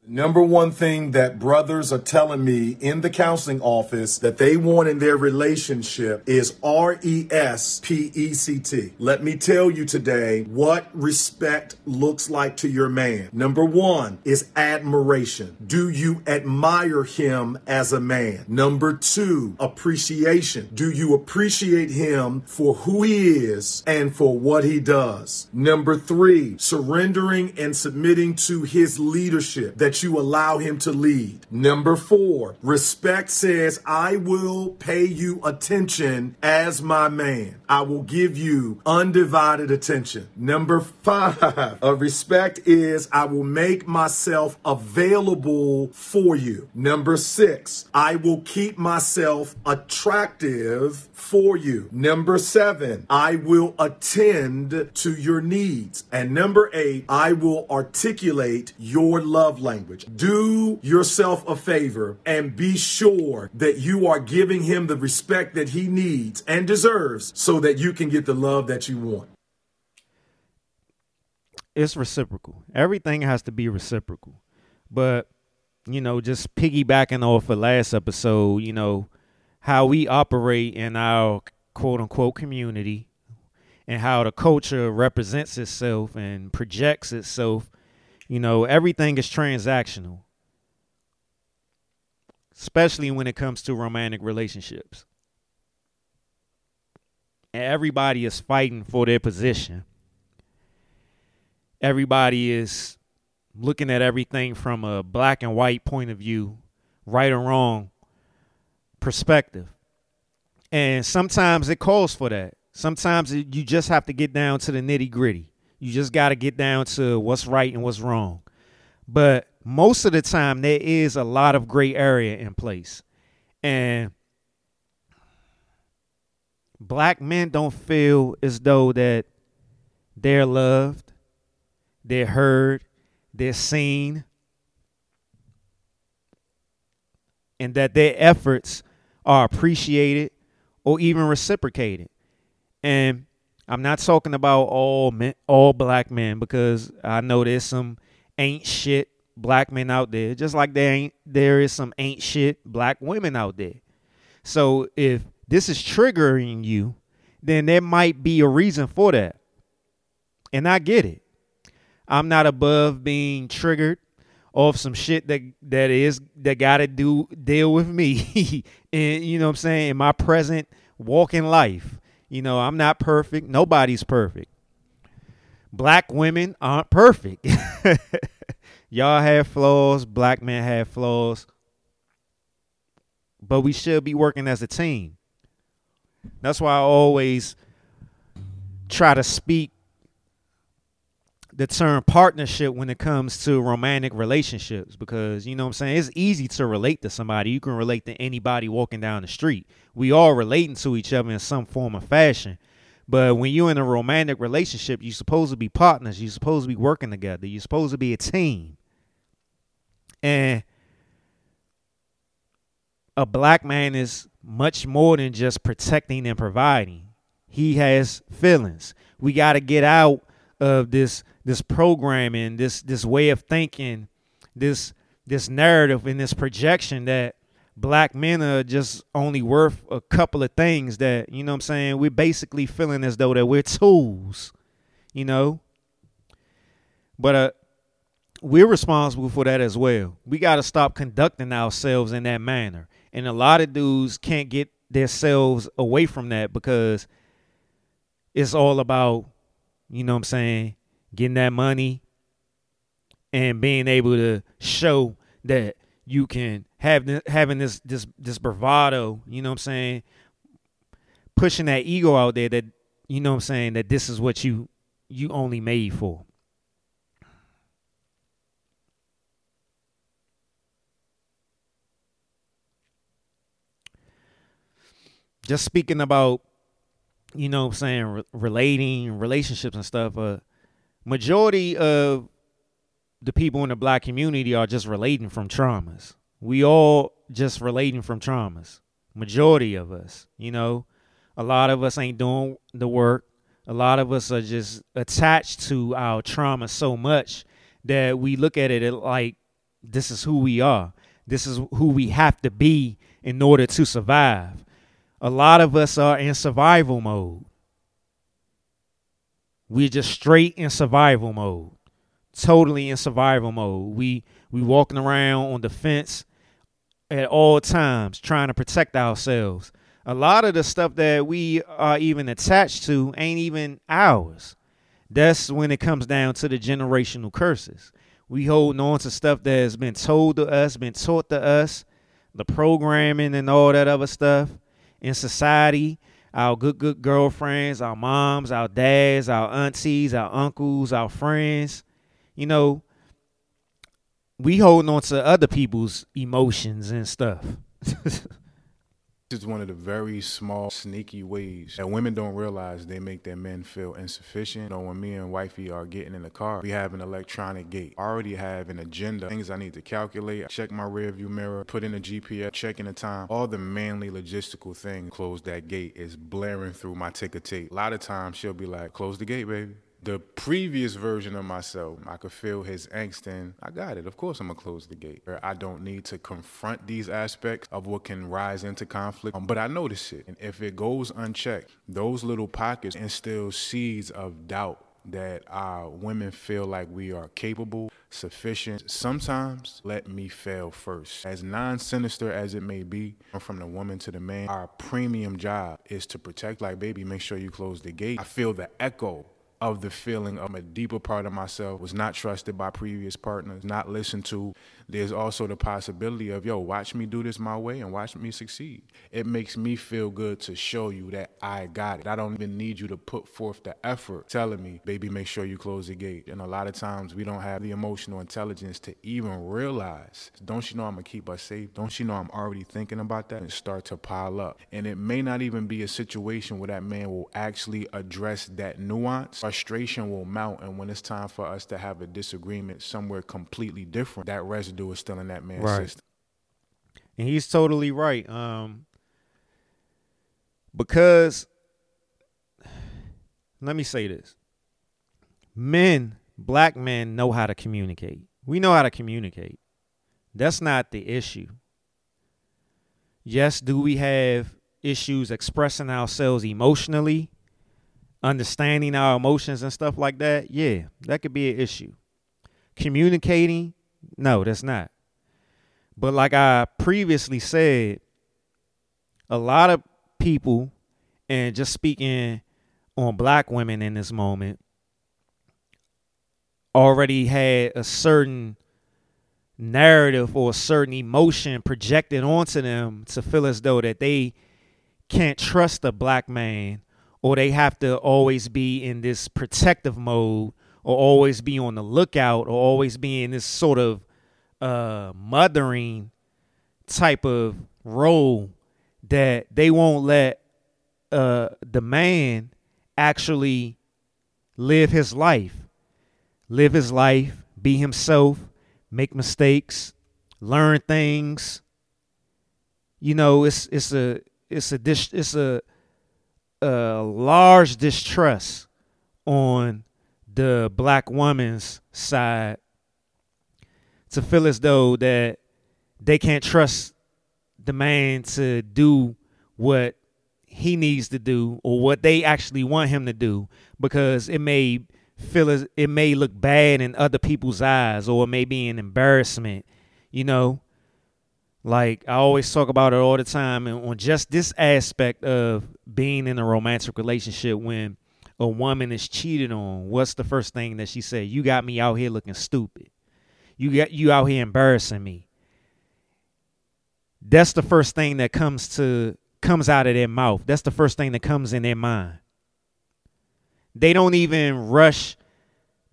Number one thing that brothers are telling me in the counseling office that they want in their relationship is R E S P E C T. Let me tell you today what respect looks like to your man. Number one is admiration. Do you admire him as a man? Number two, appreciation. Do you appreciate him for who he is and for what he does? Number three, surrendering and submitting to his leadership that you allow him to lead. Number four, respect says, I will pay you attention as my man. I will give you undivided attention. Number five, uh, respect is, I will make myself available for you. Number six, I will keep myself attractive for you. Number seven, I will attend to your needs. And number eight, I will articulate your love language. Do yourself a favor and be sure that you are giving him the respect that he needs and deserves so that you can get the love that you want. It's reciprocal. Everything has to be reciprocal. But, you know, just piggybacking off of last episode, you know, how we operate in our quote unquote community and how the culture represents itself and projects itself. You know, everything is transactional, especially when it comes to romantic relationships. Everybody is fighting for their position. Everybody is looking at everything from a black and white point of view, right or wrong perspective. And sometimes it calls for that. Sometimes it, you just have to get down to the nitty gritty. You just got to get down to what's right and what's wrong. But most of the time, there is a lot of gray area in place. And black men don't feel as though that they're loved, they're heard, they're seen, and that their efforts are appreciated or even reciprocated. And I'm not talking about all men, all black men, because I know there's some ain't shit black men out there, just like there ain't there is some ain't shit black women out there. So if this is triggering you, then there might be a reason for that. And I get it. I'm not above being triggered off some shit that that is that got to do deal with me. And you know what I'm saying, in my present walk in life. You know, I'm not perfect. Nobody's perfect. Black women aren't perfect. Y'all have flaws. Black men have flaws. But we should be working as a team. That's why I always try to speak the term partnership when it comes to romantic relationships, because, you know what I'm saying, it's easy to relate to somebody. You can relate to anybody walking down the street. We all relating to each other in some form or fashion. But when you're in a romantic relationship, you're supposed to be partners. You're supposed to be working together. You're supposed to be a team. And a black man is much more than just protecting and providing. He has feelings. We got to get out of this this programming, this this way of thinking, this this narrative and this projection that black men are just only worth a couple of things, that, you know what I'm saying, we're basically feeling as though that we're tools, you know. But uh, we're responsible for that as well. We got to stop conducting ourselves in that manner. And a lot of dudes can't get themselves away from that because it's all about, you know what I'm saying, getting that money and being able to show that you can have th- having this this this bravado, you know what I'm saying, pushing that ego out there that, you know what I'm saying, that this is what you you only made for. just speaking about, you know what I'm saying, re- relating, relationships and stuff, uh, majority of the people in the black community are just relating from traumas. We all just relating from traumas. Majority of us, you know, a lot of us ain't doing the work. A lot of us are just attached to our trauma so much that we look at it like this is who we are. This is who we have to be in order to survive. A lot of us are in survival mode. We're just straight in survival mode. Totally in survival mode. We we walking around on the fence at all times trying to protect ourselves. A lot of the stuff that we are even attached to ain't even ours. That's when it comes down to the generational curses. We holding on to stuff that has been told to us, been taught to us, the programming and all that other stuff in society, our good, good girlfriends, our moms, our dads, our aunties, our uncles, our friends. You know, we holding on to other people's emotions and stuff. It's one of the very small, sneaky ways that women don't realize they make their men feel insufficient. You know, when me and wifey are getting in the car, we have an electronic gate. I already have an agenda, things I need to calculate, check my rearview mirror, put in a G P S, check in the time, all the manly logistical things. Close that gate is blaring through my ticker tape. A lot of times she'll be like, close the gate, baby. The previous version of myself, I could feel his angst and I got it. Of course, I'm going to close the gate. I don't need to confront these aspects of what can rise into conflict. Um, but I know this shit. And if it goes unchecked, those little pockets instill seeds of doubt that our women feel like we are capable, sufficient. Sometimes let me fail first. As non-sinister as it may be, from the woman to the man, our premium job is to protect. Like, baby, make sure you close the gate. I feel the echo of the feeling of a deeper part of myself was not trusted by previous partners, not listened to. There's also the possibility of, yo, watch me do this my way and watch me succeed. It makes me feel good to show you that I got it. I don't even need you to put forth the effort telling me, baby, make sure you close the gate. And a lot of times we don't have the emotional intelligence to even realize, don't you know I'm gonna keep us safe? Don't you know I'm already thinking about that? And start to pile up. And it may not even be a situation where that man will actually address that nuance. Frustration will mount, and when it's time for us to have a disagreement somewhere completely different, that residue is still in that man's right. system. And he's totally right. Um, because, let me say this. Men, black men, know how to communicate. We know how to communicate. That's not the issue. Yes, do we have issues expressing ourselves emotionally? Understanding our emotions and stuff like that, yeah, that could be an issue. Communicating, no, that's not. But like I previously said, a lot of people, and just speaking on black women in this moment, already had a certain narrative or a certain emotion projected onto them to feel as though that they can't trust a black man, or they have to always be in this protective mode, or always be on the lookout, or always be in this sort of uh, mothering type of role that they won't let uh, the man actually live his life. Live his life, be himself, make mistakes, learn things. You know, it's it's a it's a dish it's a a large distrust on the black woman's side to feel as though that they can't trust the man to do what he needs to do or what they actually want him to do, because it may feel as it may look bad in other people's eyes, or it may be an embarrassment. You know, like I always talk about it all the time, and on just this aspect of being in a romantic relationship, when a woman is cheated on, what's the first thing that she said? You got me out here looking stupid. You got you out here embarrassing me. That's the first thing that comes to comes out of their mouth. That's the first thing that comes in their mind. They don't even rush.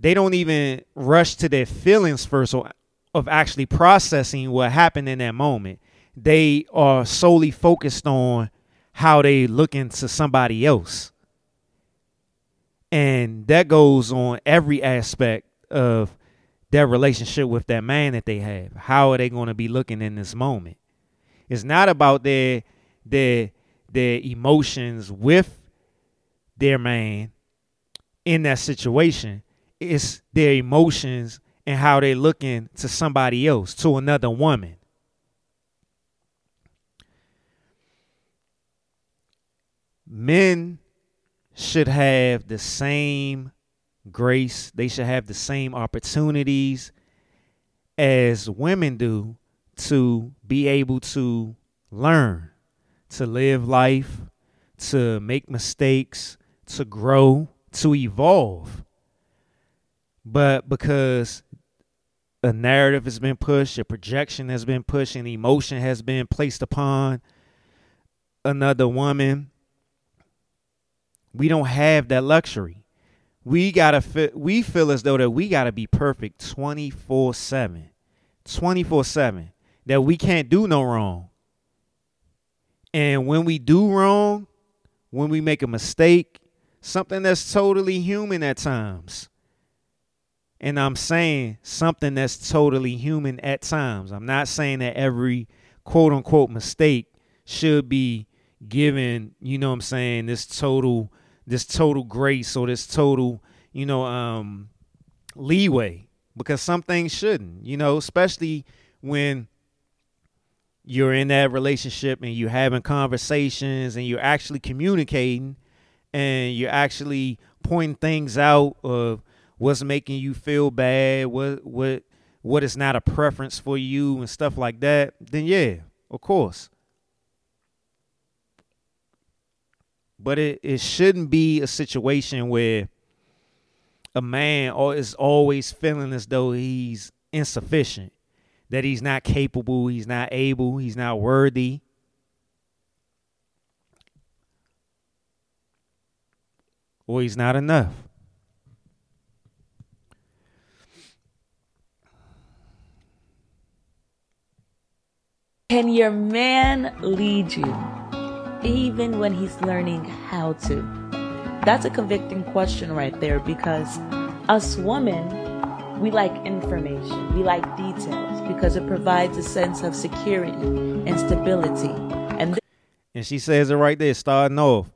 They don't even rush to their feelings first, or of actually processing what happened in that moment. They are solely focused on how they look into somebody else. And that goes on every aspect of their relationship with that man that they have. How are they going to be looking in this moment? It's not about their their their emotions with their man in that situation. It's their emotions and how they looking to somebody else, to another woman. Men should have the same grace. They should have the same opportunities as women do to be able to learn, to live life, to make mistakes, to grow, to evolve. But because a narrative has been pushed, a projection has been pushed, and emotion has been placed upon another woman, we don't have that luxury. We gotta feel, we feel as though that we gotta be perfect twenty-four seven, twenty-four seven, that we can't do no wrong. And when we do wrong, when we make a mistake, something that's totally human at times. And I'm saying something that's totally human at times. I'm not saying that every quote unquote mistake should be given, you know what I'm saying, this total this total grace or this total, you know, um, leeway, because some things shouldn't, you know, especially when you're in that relationship and you're having conversations and you're actually communicating and you're actually pointing things out of what's making you feel bad, what what what is not a preference for you and stuff like that, then yeah, of course. But it, it shouldn't be a situation where a man is always feeling as though he's insufficient, that he's not capable, he's not able, he's not worthy. Or he's not enough. Can your man lead you? Even when he's learning how to. That's a convicting question right there, because us women, we like information, we like details, because it provides a sense of security and stability. And, th- and she says it right there, starting off.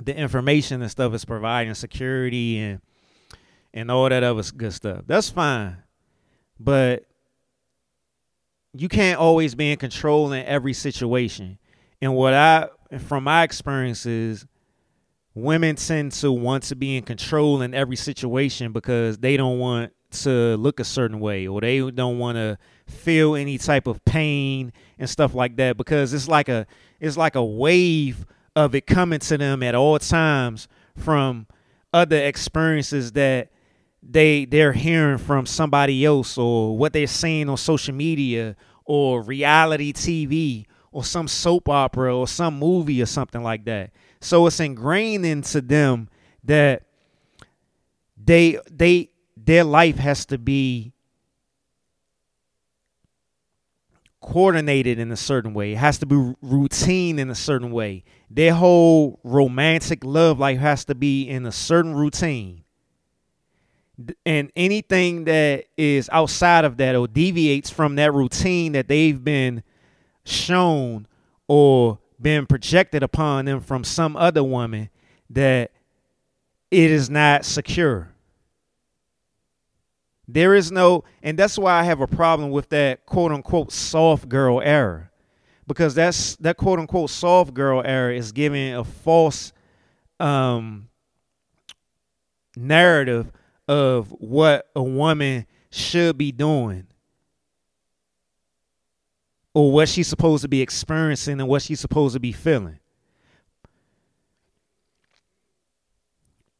The information and stuff is providing security and and all that other good stuff. That's fine. But you can't always be in control in every situation. And what I, from my experiences, women tend to want to be in control in every situation because they don't want to look a certain way or they don't want to feel any type of pain and stuff like that, because it's like a it's like a wave of it coming to them at all times from other experiences that they they're hearing from somebody else or what they're seeing on social media or reality T V or some soap opera or some movie or something like that. So it's ingrained into them that they they their life has to be coordinated in a certain way. It has to be routine in a certain way. Their whole romantic love life has to be in a certain routine. And anything that is outside of that or deviates from that routine that they've been shown or been projected upon them from some other woman, that it is not secure. There is no, and that's why I have a problem with that quote unquote soft girl era, because that's that quote unquote soft girl era is giving a false um, narrative of what a woman should be doing, or what she's supposed to be experiencing and what she's supposed to be feeling.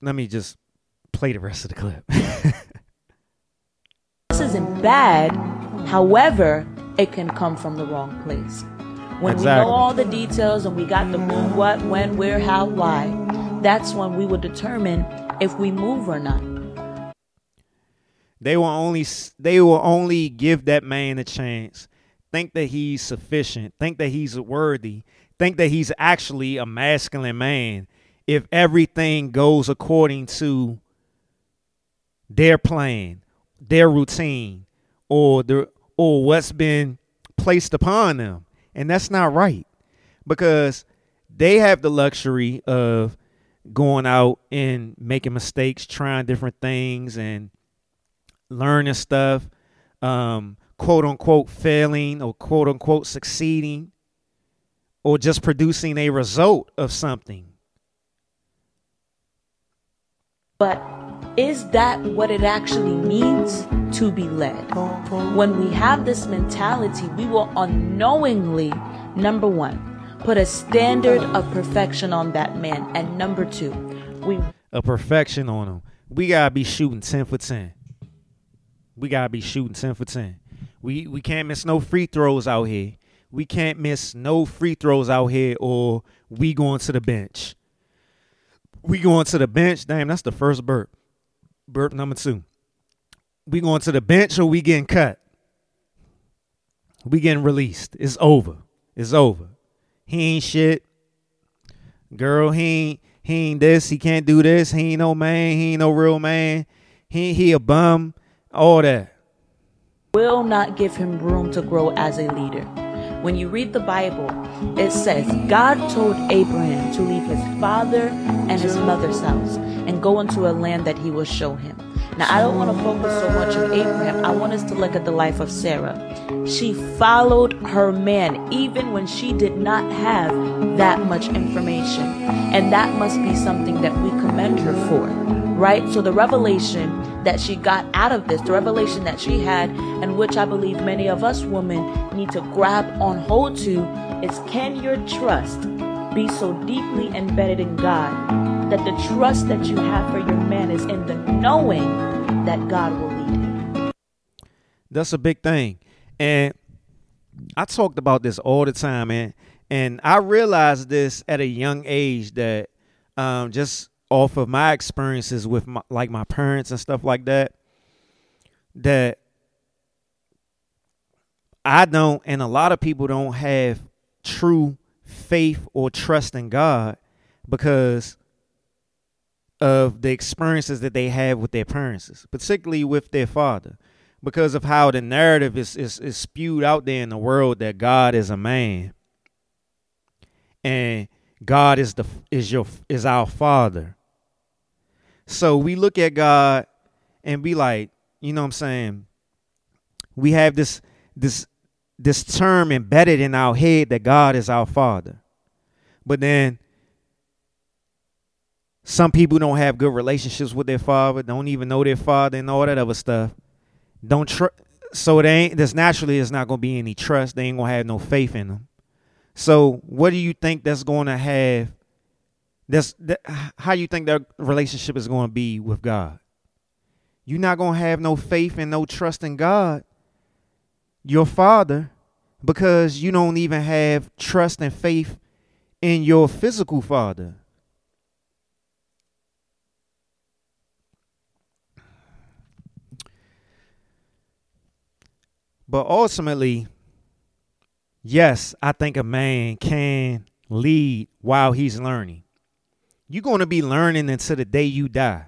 Let me just play the rest of the clip. This isn't bad. However, it can come from the wrong place. When exactly. We know all the details and we got the who, what, when, where, how, why, that's when we would determine if we move or not. They will only, they will only give that man a chance. Think that he's sufficient. Think that he's worthy. think that he's actually a masculine man if everything goes according to their plan, their routine, or the or what's been placed upon them. And that's not right, because they have the luxury of going out and making mistakes, trying different things and learning stuff, um, quote unquote failing or quote unquote succeeding, or just producing a result of something. But is that what it actually means to be led? When we have this mentality, we will unknowingly, number one, put a standard of perfection on that man. And number two, we... A perfection on him. We got to be shooting ten for ten. We got to be shooting ten for ten. We we can't miss no free throws out here. We can't miss no free throws out here or we going to the bench. We going to the bench. Damn, that's the first burp. Burp number two. We going to the bench or we getting cut. We getting released. It's over. It's over. He ain't shit. Girl, he ain't, he ain't this. He can't do this. He ain't no man. He ain't no real man. He, he a bum. All that. Will not give him room to grow as a leader. When you read the Bible, it says God told Abraham to leave his father and his mother's house and go into a land that he will show him. Now, I don't want to focus so much on Abraham. I want us to look at the life of Sarah. She followed her man, even when she did not have that much information. And that must be something that we commend her for, right? So the revelation that she got out of this, the revelation that she had, and which I believe many of us women need to grab on hold to, is can your trust be so deeply embedded in God that the trust that you have for your man is in the knowing that God will lead him. That's a big thing. And I talked about this all the time, man. And I realized this at a young age that um, just off of my experiences with my, like my parents and stuff like that, that I don't, and a lot of people don't have true faith or trust in God because of the experiences that they have with their parents, particularly with their father, because of how the narrative is, is, is spewed out there in the world that God is a man and God is the is your is our father. So we look at God and be like, you know what I'm saying? We have this this this term embedded in our head that God is our father. But then some people don't have good relationships with their father, don't even know their father and all that other stuff. Don't tr- So they ain't, this naturally is not going to be any trust. They ain't going to have no faith in them. So what do you think that's going to have? That's that, how you think their relationship is going to be with God? You're not going to have no faith and no trust in God, your father, because you don't even have trust and faith in your physical father. But ultimately, yes, I think a man can lead while he's learning. You're going to be learning until the day you die.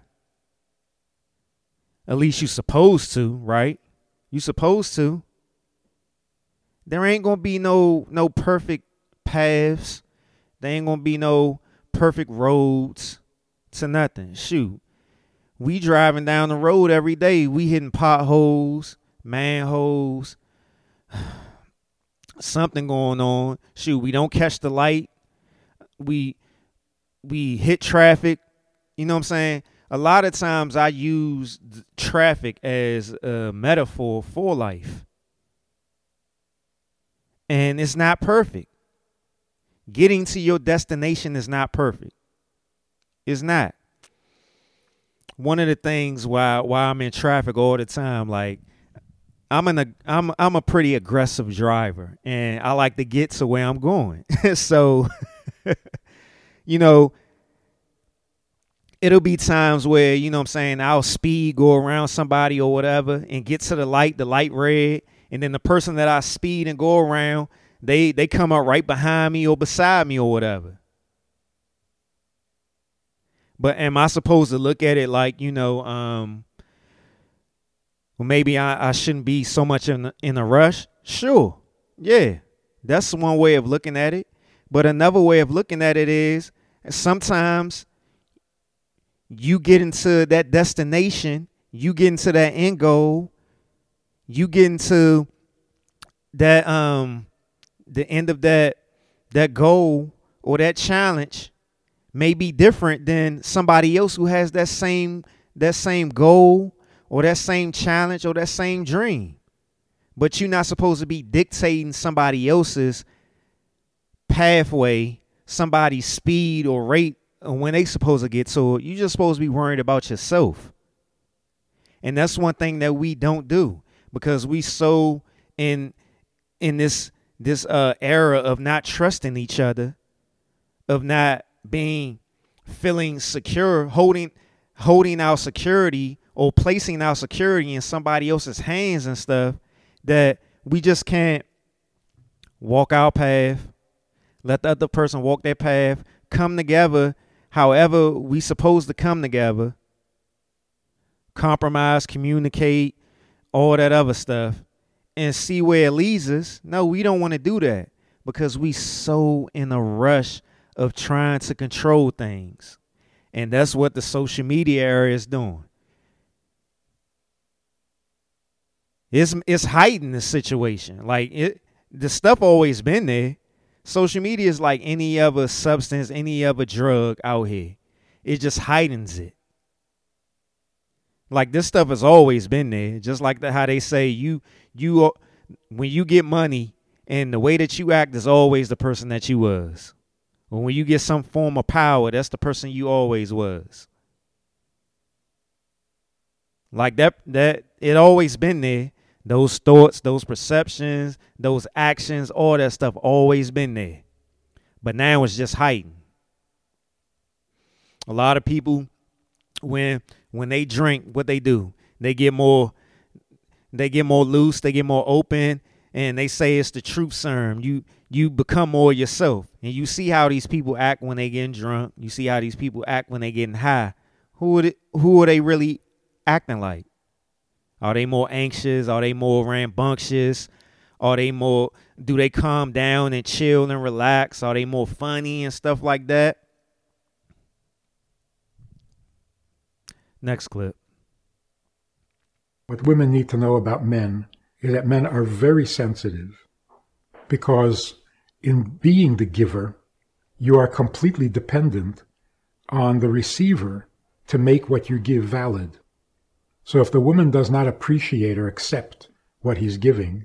At least you're supposed to, right? You're supposed to. There ain't going to be no no perfect paths. There ain't going to be no perfect roads to nothing. Shoot, we driving down the road every day. We hitting potholes, manholes, something going on. Shoot, we don't catch the light. We we hit traffic. You know what I'm saying? A lot of times I use traffic as a metaphor for life. And it's not perfect. Getting to your destination is not perfect. It's not. One of the things why why I'm in traffic all the time, like, I'm an I'm I'm a pretty aggressive driver, and I like to get to where I'm going. So, you know, it'll be times where, you know what I'm saying, I'll speed, go around somebody or whatever, and get to the light, the light red, and then the person that I speed and go around, They they come up right behind me or beside me or whatever. But am I supposed to look at it like, you know, um, well, maybe I, I shouldn't be so much in, in a rush? Sure. Yeah, that's one way of looking at it. But another way of looking at it is sometimes you get into that destination, you get into that end goal, you get into that um, the end of that that goal or that challenge may be different than somebody else who has that same that same goal or that same challenge or that same dream. But you're not supposed to be dictating somebody else's pathway, somebody's speed or rate or when they supposed to get to it. You're just supposed to be worried about yourself. And that's one thing that we don't do, because we so in in this this uh, era of not trusting each other, of not being feeling secure, holding holding our security or placing our security in somebody else's hands and stuff, that we just can't walk our path, let the other person walk their path, come together however we supposed to come together, compromise, communicate, all that other stuff, and see where it leads us. No, we don't want to do that because we so in a rush of trying to control things. And that's what the social media area is doing. It's it's hiding the situation. Like it, the stuff always been there. Social media is like any other substance, any other drug out here. It just heightens it. Like this stuff has always been there. Just like the, how they say you you are, when you get money and the way that you act is always the person that you was. Or when you get some form of power, that's the person you always was. Like that that it always been there. Those thoughts, those perceptions, those actions, all that stuff always been there. But now it's just heightened. A lot of people, when when they drink, what they do, they get more they get more loose, they get more open, and they say it's the truth serum. You you become more yourself. And you see how these people act when they getting drunk. You see how these people act when they getting high. Who are who are they really acting like? Are they more anxious? Are they more rambunctious? Are they more, do they calm down and chill and relax? Are they more funny and stuff like that? Next clip. What women need to know about men is that men are very sensitive, because in being the giver, you are completely dependent on the receiver to make what you give valid. So if the woman does not appreciate or accept what he's giving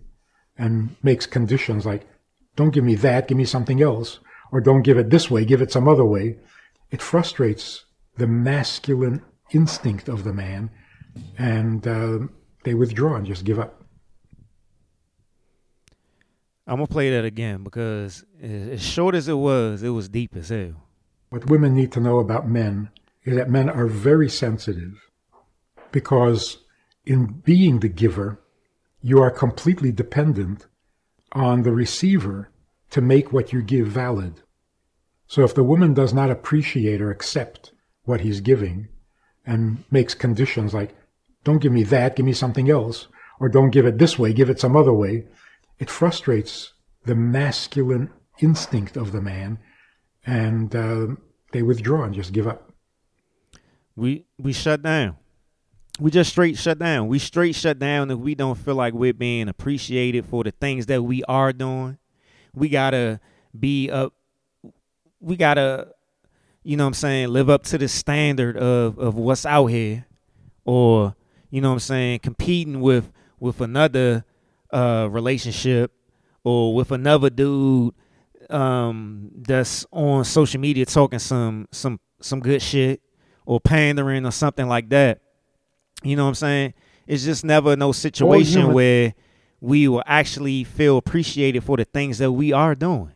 and makes conditions like, don't give me that, give me something else, or don't give it this way, give it some other way, it frustrates the masculine instinct of the man, and uh, they withdraw and just give up. I'm going to play that again because as short as it was, it was deep as hell. What women need to know about men is that men are very sensitive, because in being the giver, you are completely dependent on the receiver to make what you give valid. So if the woman does not appreciate or accept what he's giving and makes conditions like, don't give me that, give me something else, or don't give it this way, give it some other way, it frustrates the masculine instinct of the man, and uh, they withdraw and just give up. We we shut down. We just straight shut down. We straight shut down if we don't feel like we're being appreciated for the things that we are doing. We gotta be up. We gotta, you know what I'm saying, live up to the standard of, of what's out here, or, you know what I'm saying, competing with with another uh, relationship or with another dude um, that's on social media talking some some some good shit or pandering or something like that. You know what I'm saying? It's just never no situation oh, yeah. where we will actually feel appreciated for the things that we are doing.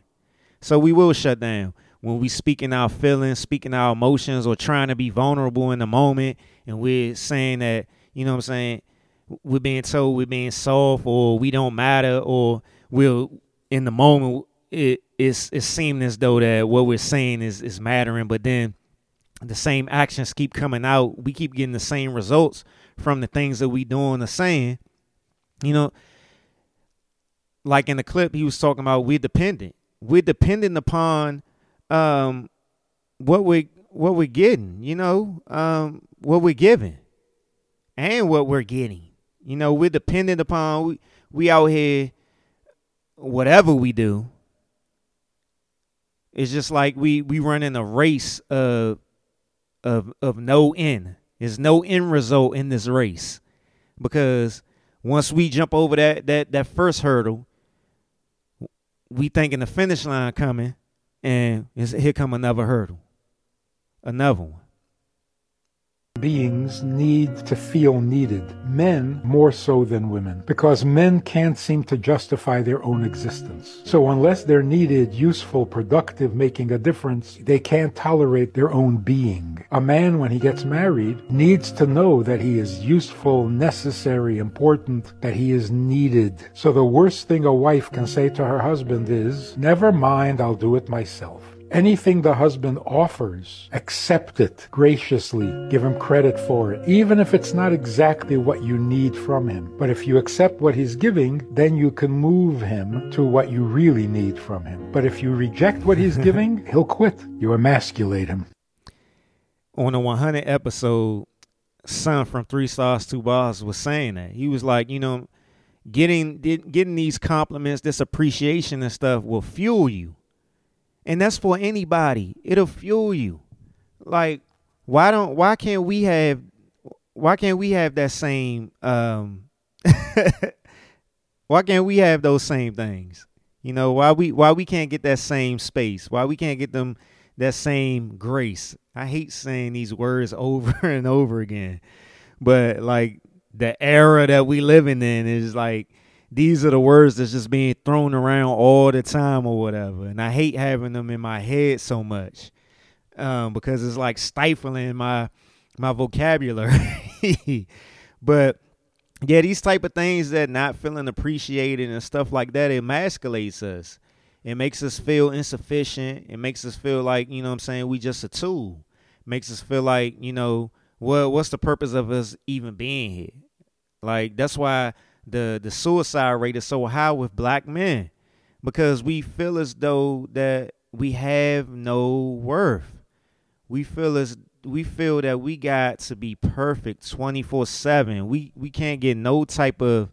So we will shut down when we speak in our feelings, speaking our emotions, or trying to be vulnerable in the moment. And we're saying that, you know what I'm saying, we're being told we're being soft or we don't matter, or we'll in the moment, it it's, it seemed as though that what we're saying is, is mattering, but then the same actions keep coming out. We keep getting the same results from the things that we doing or saying. You know, like in the clip, he was talking about we're dependent. We're dependent upon um, what we what we're getting, you know, um, what we're giving and what we're getting. You know, we're dependent upon we, we out here, whatever we do. It's just like we we running a race of of of no end. There's no end result in this race, because once we jump over that that that first hurdle, we thinking the finish line coming, and here come another hurdle, another one. Beings need to feel needed, men more so than women, because men can't seem to justify their own existence. So unless they're needed, useful, productive, making a difference, they can't tolerate their own being. A man, when he gets married, needs to know that he is useful, necessary, important, that he is needed. So the worst thing a wife can say to her husband is, never mind, I'll do it myself. Anything the husband offers, accept it graciously, give him credit for it, even if it's not exactly what you need from him. But if you accept what he's giving, then you can move him to what you really need from him. But if you reject what he's giving, he'll quit. You emasculate him. On the one hundred episode, Son from Three Stars Two Bars was saying that. He was like, you know, getting getting these compliments, this appreciation and stuff will fuel you. And that's for anybody. It'll fuel you. Like, why don't? Why can't we have? Why can't we have that same? Um, why can't we have those same things? You know, why we why we can't get that same space? Why we can't get them that same grace? I hate saying these words over and over again, but like the era that we living in is like, these are the words that's just being thrown around all the time or whatever. And I hate having them in my head so much um, because it's like stifling my my vocabulary. But, yeah, these type of things that not feeling appreciated and stuff like that, it emasculates us. It makes us feel insufficient. It makes us feel like, you know what I'm saying, we just a tool. It makes us feel like, you know, well, what's the purpose of us even being here? Like, that's why The the suicide rate is so high with black men, because we feel as though that we have no worth. We feel as we feel that we got to be perfect twenty-four seven. We we can't get no type of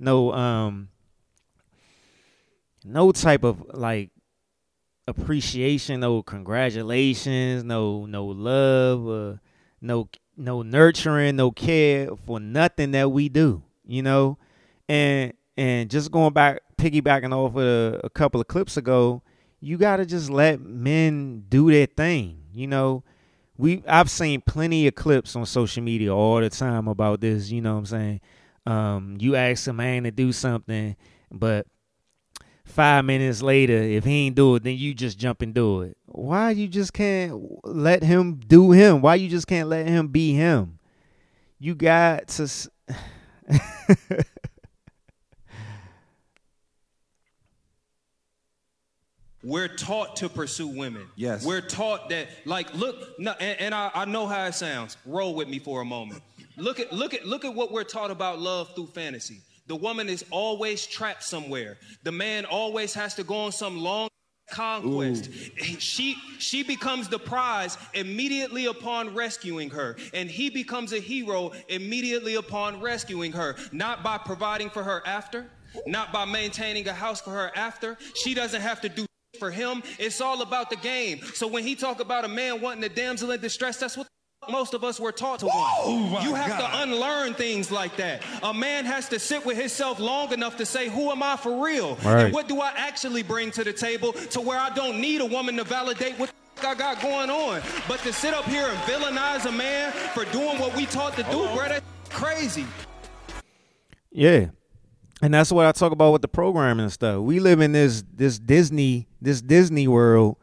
no um no type of like appreciation, no congratulations, no no love, or no no nurturing, no care for nothing that we do. You know, and and just going back, piggybacking off of a, a couple of clips ago, you got to just let men do their thing. You know, we I've seen plenty of clips on social media all the time about this. You know what I'm saying? Um, you ask a man to do something, but five minutes later, if he ain't do it, then you just jump and do it. Why you just can't let him do him? Why you just can't let him be him? You got to... We're taught to pursue women. Yes. We're taught that, like, look, no, and, and I, I know how it sounds. Roll with me for a moment. Look at, look at, look at what we're taught about love through fantasy. The woman is always trapped somewhere. The man always has to go on some long conquest. Ooh. She she becomes the prize immediately upon rescuing her, and he becomes a hero immediately upon rescuing her, not by providing for her after, not by maintaining a house for her after. She doesn't have to do for him. It's all about the game. So when he talk about a man wanting a damsel in distress, that's what most of us were taught to want. You have God. to unlearn things like that. A man has to sit with himself long enough to say, who am I for real? Right. And what do I actually bring to the table, to where I don't need a woman to validate what I got going on? But to sit up here and villainize a man for doing what we taught to do, uh-oh, bro, that's crazy. Yeah. And that's what I talk about with the programming and stuff. We live in this this Disney, this Disney world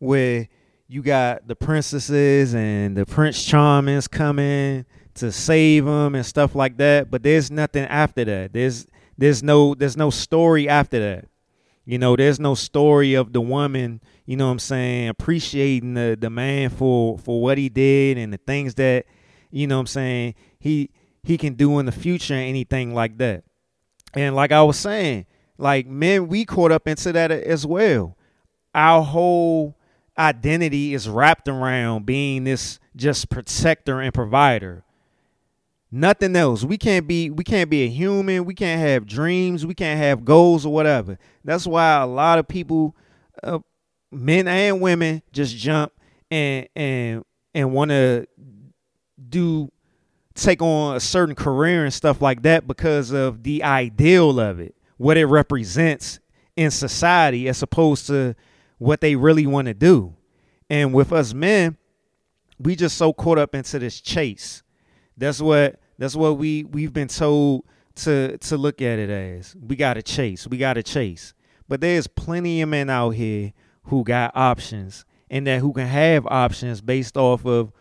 where you got the princesses and the Prince Charmings coming to save them and stuff like that. But there's nothing after that. There's there's no there's no story after that. You know, there's no story of the woman, you know what I'm saying, appreciating the, the man for, for what he did and the things that, you know what I'm saying, he he can do in the future and anything like that. And like I was saying, like men, we caught up into that as well. Our whole identity is wrapped around being this just protector and provider. Nothing else. We can't be we can't be a human. We can't have dreams. We can't have goals or whatever. That's why a lot of people, uh, men and women, just jump and and and want to do take on a certain career and stuff like that because of the ideal of it, what it represents in society as opposed to what they really want to do. And with us men, we just so caught up into this chase. That's what that's what we we've been told to to look at it as. We gotta chase. We gotta chase. But there's plenty of men out here who got options and that who can have options based off of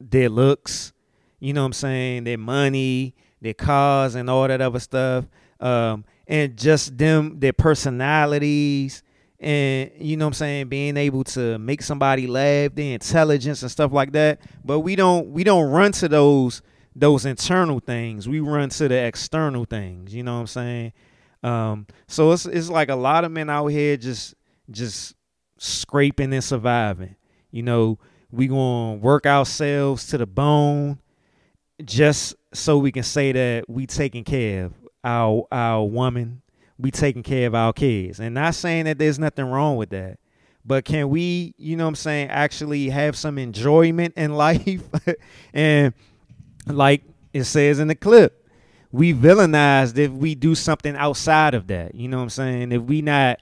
their looks, you know what I'm saying, their money, their cars and all that other stuff. Um, and just them, their personalities and, you know what I'm saying, being able to make somebody laugh, their intelligence and stuff like that. But we don't we don't run to those those internal things. We run to the external things, you know what I'm saying? Um, so it's it's like a lot of men out here just just scraping and surviving. You know, we gonna work ourselves to the bone just so we can say that we taking care of our our woman, we taking care of our kids. And not saying that there's nothing wrong with that, but can we, you know what I'm saying, actually have some enjoyment in life? And like it says in the clip, we villainized if we do something outside of that, you know what I'm saying? If we not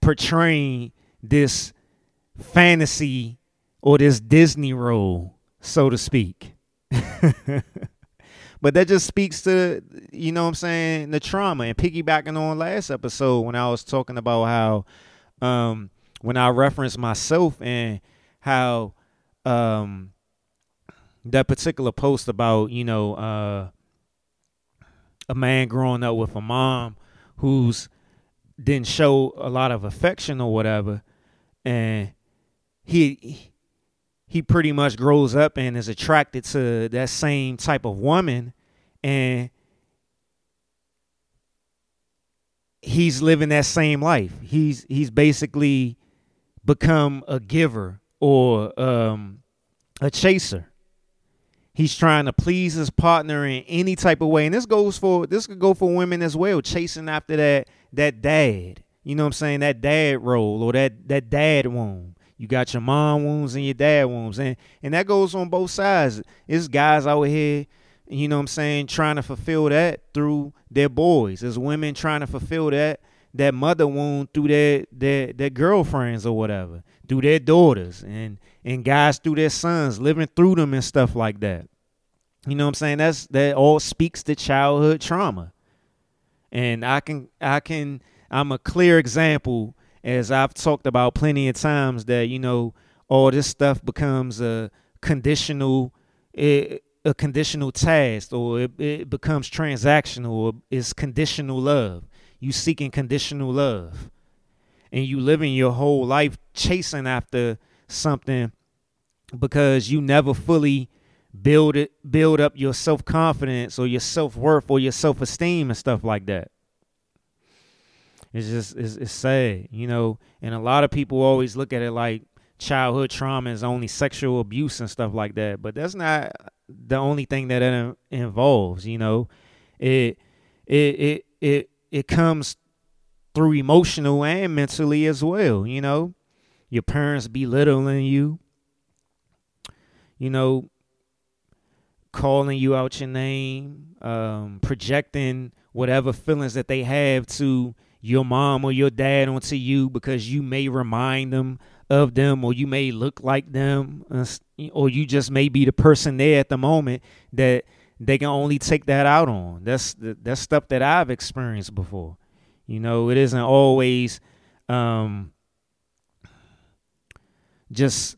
portraying this fantasy or this Disney role, so to speak. But that just speaks to, you know what I'm saying, the trauma. And piggybacking on last episode when I was talking about how, um, when I referenced myself and how um, that particular post about, you know, uh, a man growing up with a mom who's didn't show a lot of affection or whatever, and he... he pretty much grows up and is attracted to that same type of woman, and he's living that same life. He's he's basically become a giver or um, a chaser. He's trying to please his partner in any type of way, and this goes for this could go for women as well, chasing after that that dad. You know what I'm saying? That dad role or that that dad wound. You got your mom wounds and your dad wounds. And and that goes on both sides. It's guys out here, you know what I'm saying, trying to fulfill that through their boys. It's women trying to fulfill that that mother wound through their their, their girlfriends or whatever, through their daughters, and, and guys through their sons, living through them and stuff like that. You know what I'm saying? That's that all speaks to childhood trauma. And I can I can I'm a clear example. As I've talked about plenty of times that, you know, all this stuff becomes a conditional it, a conditional task, or it, it becomes transactional, or it's conditional love. You seeking conditional love and you living your whole life chasing after something because you never fully build it, build up your self-confidence or your self-worth or your self-esteem and stuff like that. It's just, it's, it's sad, you know, and a lot of people always look at it like childhood trauma is only sexual abuse and stuff like that. But that's not the only thing that it involves, you know. It it it it it comes through emotional and mentally as well, you know. Your parents belittling you, you know, calling you out your name, um, projecting whatever feelings that they have to your mom or your dad onto you because you may remind them of them, or you may look like them, or you just may be the person there at the moment that they can only take that out on. That's that's stuff that I've experienced before. You know, it isn't always um, just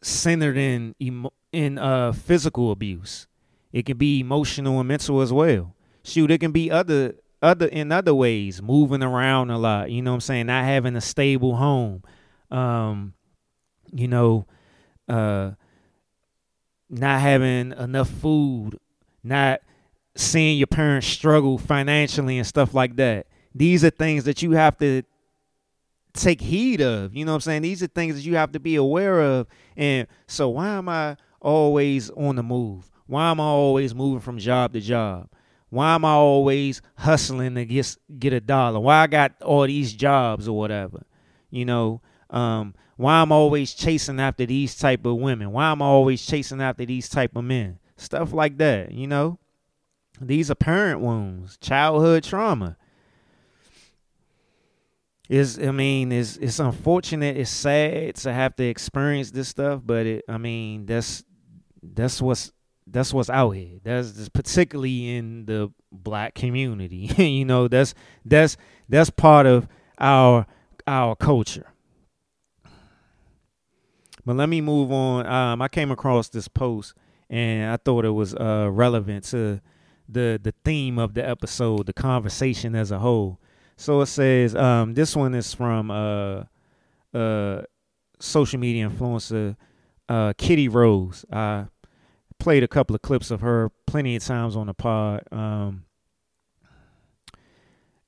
centered in emo- in uh, physical abuse. It can be emotional and mental as well. Shoot, it can be other other in other ways, moving around a lot, you know what I'm saying, not having a stable home, um, you know, uh, not having enough food, not seeing your parents struggle financially and stuff like that. These are things that you have to take heed of, you know what I'm saying? These are things that you have to be aware of. And so why am I always on the move? Why am I always moving from job to job? Why am I always hustling to get, get a dollar? Why I got all these jobs or whatever, you know? Um, why I'm always chasing after these type of women? Why am I always chasing after these type of men? Stuff like that, you know? These are parent wounds, childhood trauma. Is I mean, is it's unfortunate, it's sad to have to experience this stuff, but it, I mean, that's that's what's that's what's out here. That's just particularly in the black community. You know, that's that's that's part of our our culture. But let me move on. Um, I came across this post and I thought it was uh, relevant to the the theme of the episode, the conversation as a whole. So it says, um, this one is from uh, uh, social media influencer uh, Kitty Rose. I played a couple of clips of her plenty of times on the pod. Um,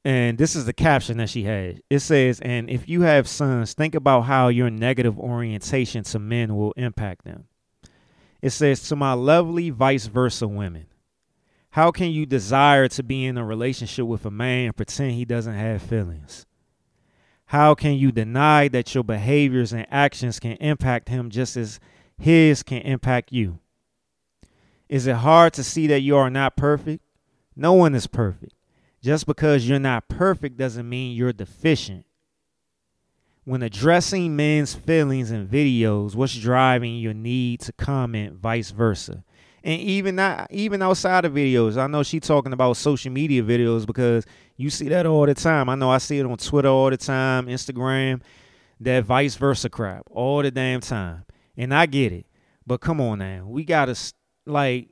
and this is the caption that she had. It says, "And if you have sons, think about how your negative orientation to men will impact them." It says, "To my lovely vice versa women, how can you desire to be in a relationship with a man and pretend he doesn't have feelings? How can you deny that your behaviors and actions can impact him just as his can impact you? Is it hard to see that you are not perfect? No one is perfect. Just because you're not perfect doesn't mean you're deficient. When addressing men's feelings in videos, what's driving your need to comment vice versa?" And even not even outside of videos, I know she's talking about social media videos because you see that all the time. I know I see it on Twitter all the time, Instagram, that vice versa crap all the damn time. And I get it. But come on now. We got to, like,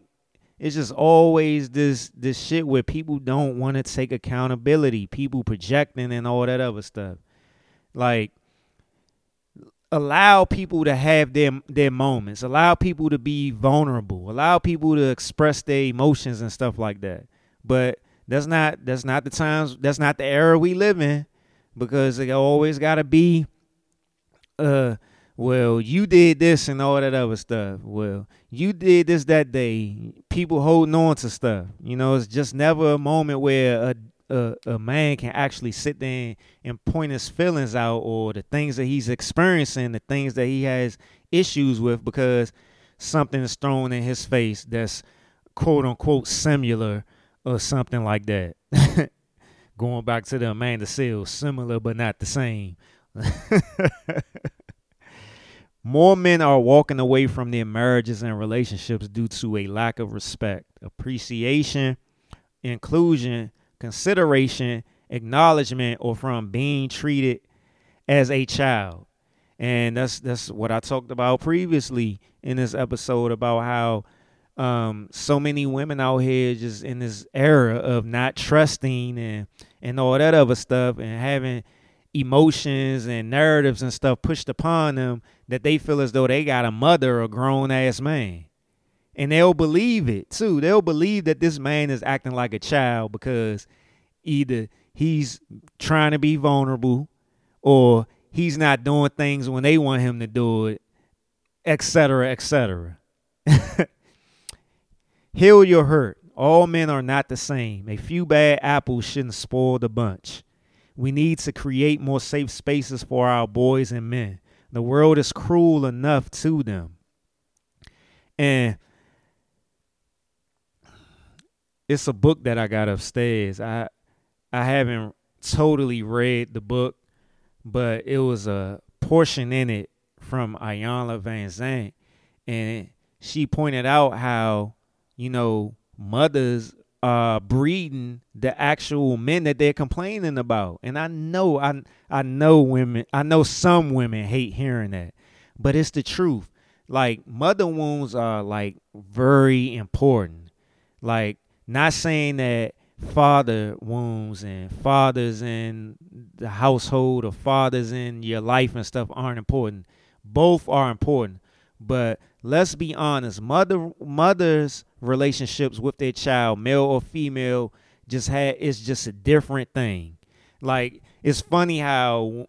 it's just always this this shit where people don't want to take accountability, people projecting and all that other stuff. Like, allow people to have their their moments. Allow people to be vulnerable. Allow people to express their emotions and stuff like that. But that's not that's not the times. That's not the era we live in, because it always gotta be, uh, well, you did this and all that other stuff. Well, you did this that day. People holding on to stuff. You know, it's just never a moment where a A, a man can actually sit there and, and point his feelings out, or the things that he's experiencing, the things that he has issues with, because something is thrown in his face that's quote unquote similar or something like that. Going back to the Amanda Seales, similar but not the same. More men are walking away from their marriages and relationships due to a lack of respect, appreciation, inclusion, consideration, acknowledgement, or from being treated as a child. And that's that's what I talked about previously in this episode, about how um, so many women out here just in this era of not trusting and, and all that other stuff, and having emotions and narratives and stuff pushed upon them that they feel as though they got a mother or grown-ass man. And they'll believe it, too. They'll believe that this man is acting like a child because either he's trying to be vulnerable, or he's not doing things when they want him to do it, et cetera, et cetera. Heal your hurt. All men are not the same. A few bad apples shouldn't spoil the bunch. We need to create more safe spaces for our boys and men. The world is cruel enough to them. And it's a book that I got upstairs. I I haven't totally read the book, but it was a portion in it from Ayanla Van Zandt. And she pointed out how, you know, mothers are breeding the actual men that they're complaining about. And I know, I, I know women, I know some women hate hearing that, but it's the truth. Like, mother wounds are, like, very important. Like, not saying that father wounds and fathers in the household or fathers in your life and stuff aren't important. Both are important. But let's be honest, mother mothers' relationships with their child, male or female, just had it's just a different thing. Like, it's funny how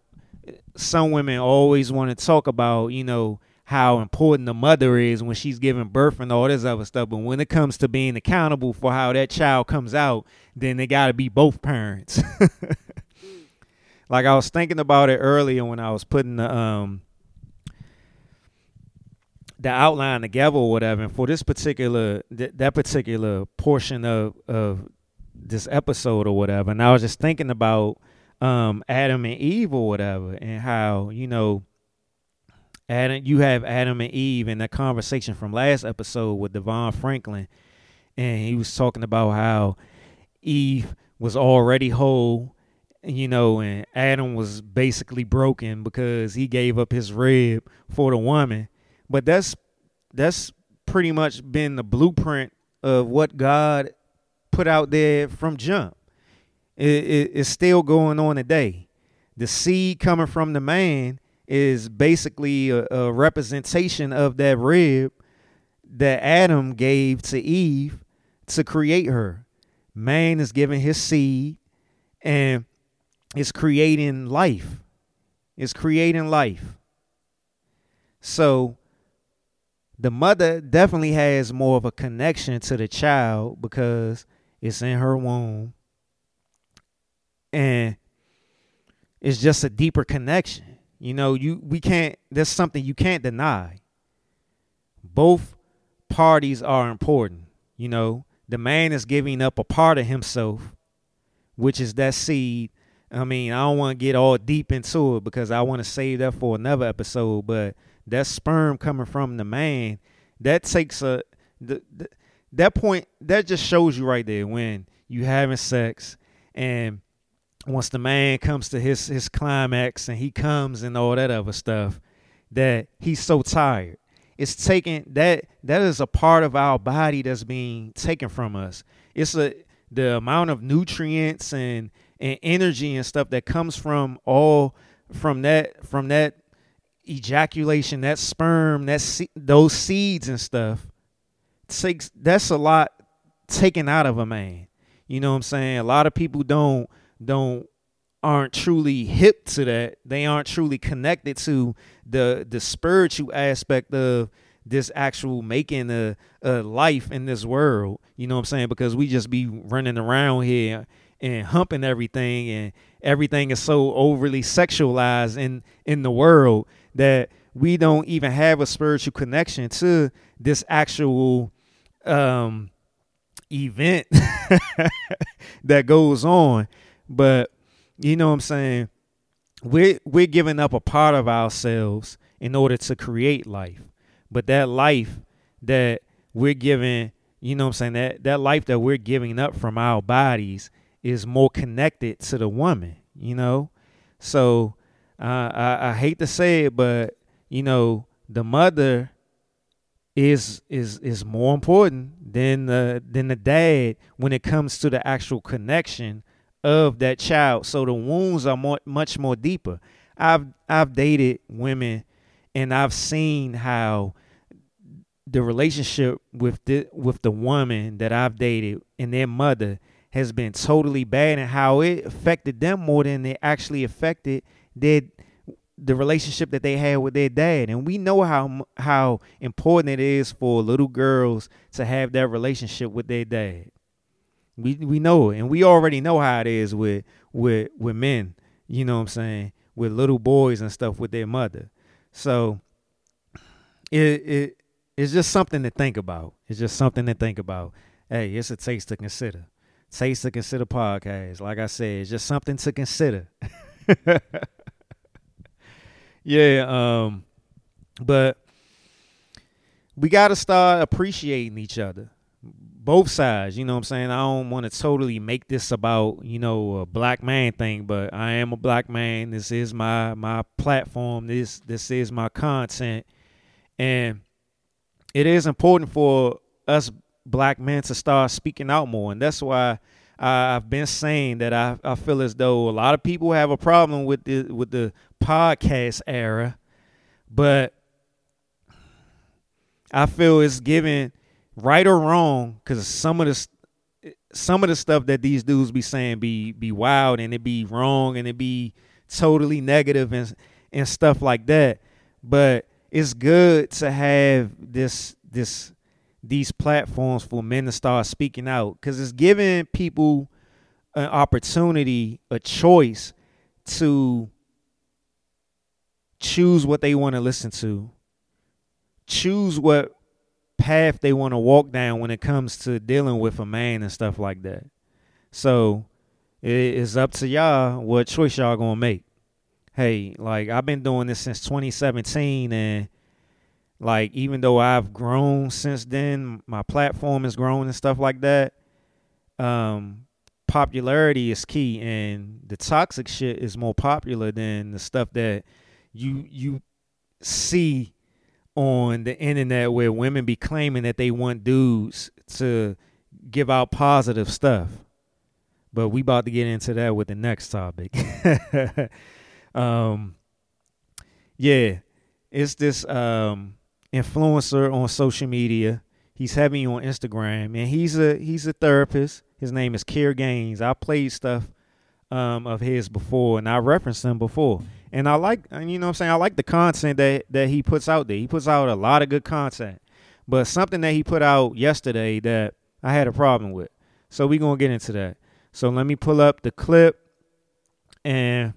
some women always want to talk about, you know, how important the mother is when she's giving birth and all this other stuff. But when it comes to being accountable for how that child comes out, then they got to be both parents. Like, I was thinking about it earlier when I was putting the um the outline together or whatever. And for this particular, th- that particular portion of, of this episode or whatever. And I was just thinking about um, Adam and Eve or whatever, and how, you know, Adam, you have Adam and Eve in that conversation from last episode with Devon Franklin, and he was talking about how Eve was already whole, you know, and Adam was basically broken because he gave up his rib for the woman. But that's that's pretty much been the blueprint of what God put out there from jump. It, it, it's still going on today. The seed coming from the man is basically a, a representation of that rib that Adam gave to Eve to create her. Man is giving his seed and it's creating life. It's creating life. So the mother definitely has more of a connection to the child because it's in her womb. And it's just a deeper connection. You know, you we can't, that's something you can't deny. Both parties are important. You know, the man is giving up a part of himself, which is that seed. I mean, I don't want to get all deep into it because I want to save that for another episode, but that sperm coming from the man, that takes a, the, the, that point, that just shows you right there when you having sex and once the man comes to his, his climax and he comes and all that other stuff, that he's so tired. It's taken, that, that is a part of our body that's being taken from us. It's a, the amount of nutrients and, and energy and stuff that comes from all, from that, from that, ejaculation, that sperm, that se- those seeds and stuff, takes, that's a lot taken out of a man. You know what I'm saying? A lot of people don't don't aren't truly hip to that. They aren't truly connected to the the spiritual aspect of this actual making a, a life in this world. You know what I'm saying? Because we just be running around here and humping everything, and everything is so overly sexualized in in the world that we don't even have a spiritual connection to this actual um, event that goes on. But you know what I'm saying? We're, we're giving up a part of ourselves in order to create life. But that life that we're giving, you know what I'm saying? That, that life that we're giving up from our bodies is more connected to the woman, you know? So uh, I, I hate to say it, but, you know, the mother is is is more important than the, than the dad when it comes to the actual connection of that child. So the wounds are more, much more deeper. I've I've dated women and I've seen how the relationship with the, with the woman that I've dated and their mother has been totally bad, and how it affected them more than it actually affected their, the relationship that they had with their dad. And we know how how important it is for little girls to have that relationship with their dad. We we know it, and we already know how it is with with with men. You know what I'm saying? With little boys and stuff with their mother. So it it it's just something to think about. It's just something to think about. Hey, it's a taste to consider. Taste to Consider podcast. Like I said, it's just something to consider. yeah, um, but we got to start appreciating each other. Both sides, you know what I'm saying? I don't want to totally make this about, you know, a black man thing, but I am a black man. This is my my platform. This this is my content. And it is important for us black men to start speaking out more. And that's why Uh, I've been saying that I, I feel as though a lot of people have a problem with the, with the podcast era, but I feel it's given right or wrong because some of the some of the stuff that these dudes be saying be be wild and it be wrong and it be totally negative and and stuff like that. But it's good to have this this. these platforms for men to start speaking out because it's giving people an opportunity, a choice to choose what they want to listen to, choose what path they want to walk down when it comes to dealing with a man and stuff like that. So it's up to y'all what choice y'all going to make. Hey, like I've been doing this since twenty seventeen and like, even though I've grown since then, my platform has grown and stuff like that, um, popularity is key. And the toxic shit is more popular than the stuff that you you see on the internet where women be claiming that they want dudes to give out positive stuff. But we about to get into that with the next topic. um, yeah, it's this... Um, influencer on social media. He's heavy on Instagram, and he's a he's a therapist. His name is Kier Gaines. I played stuff um, of his before, and I referenced him before. And I like, you know what I'm saying, I like the content that, that he puts out there. He puts out a lot of good content. But something that he put out yesterday that I had a problem with. So we're going to get into that. So let me pull up the clip, and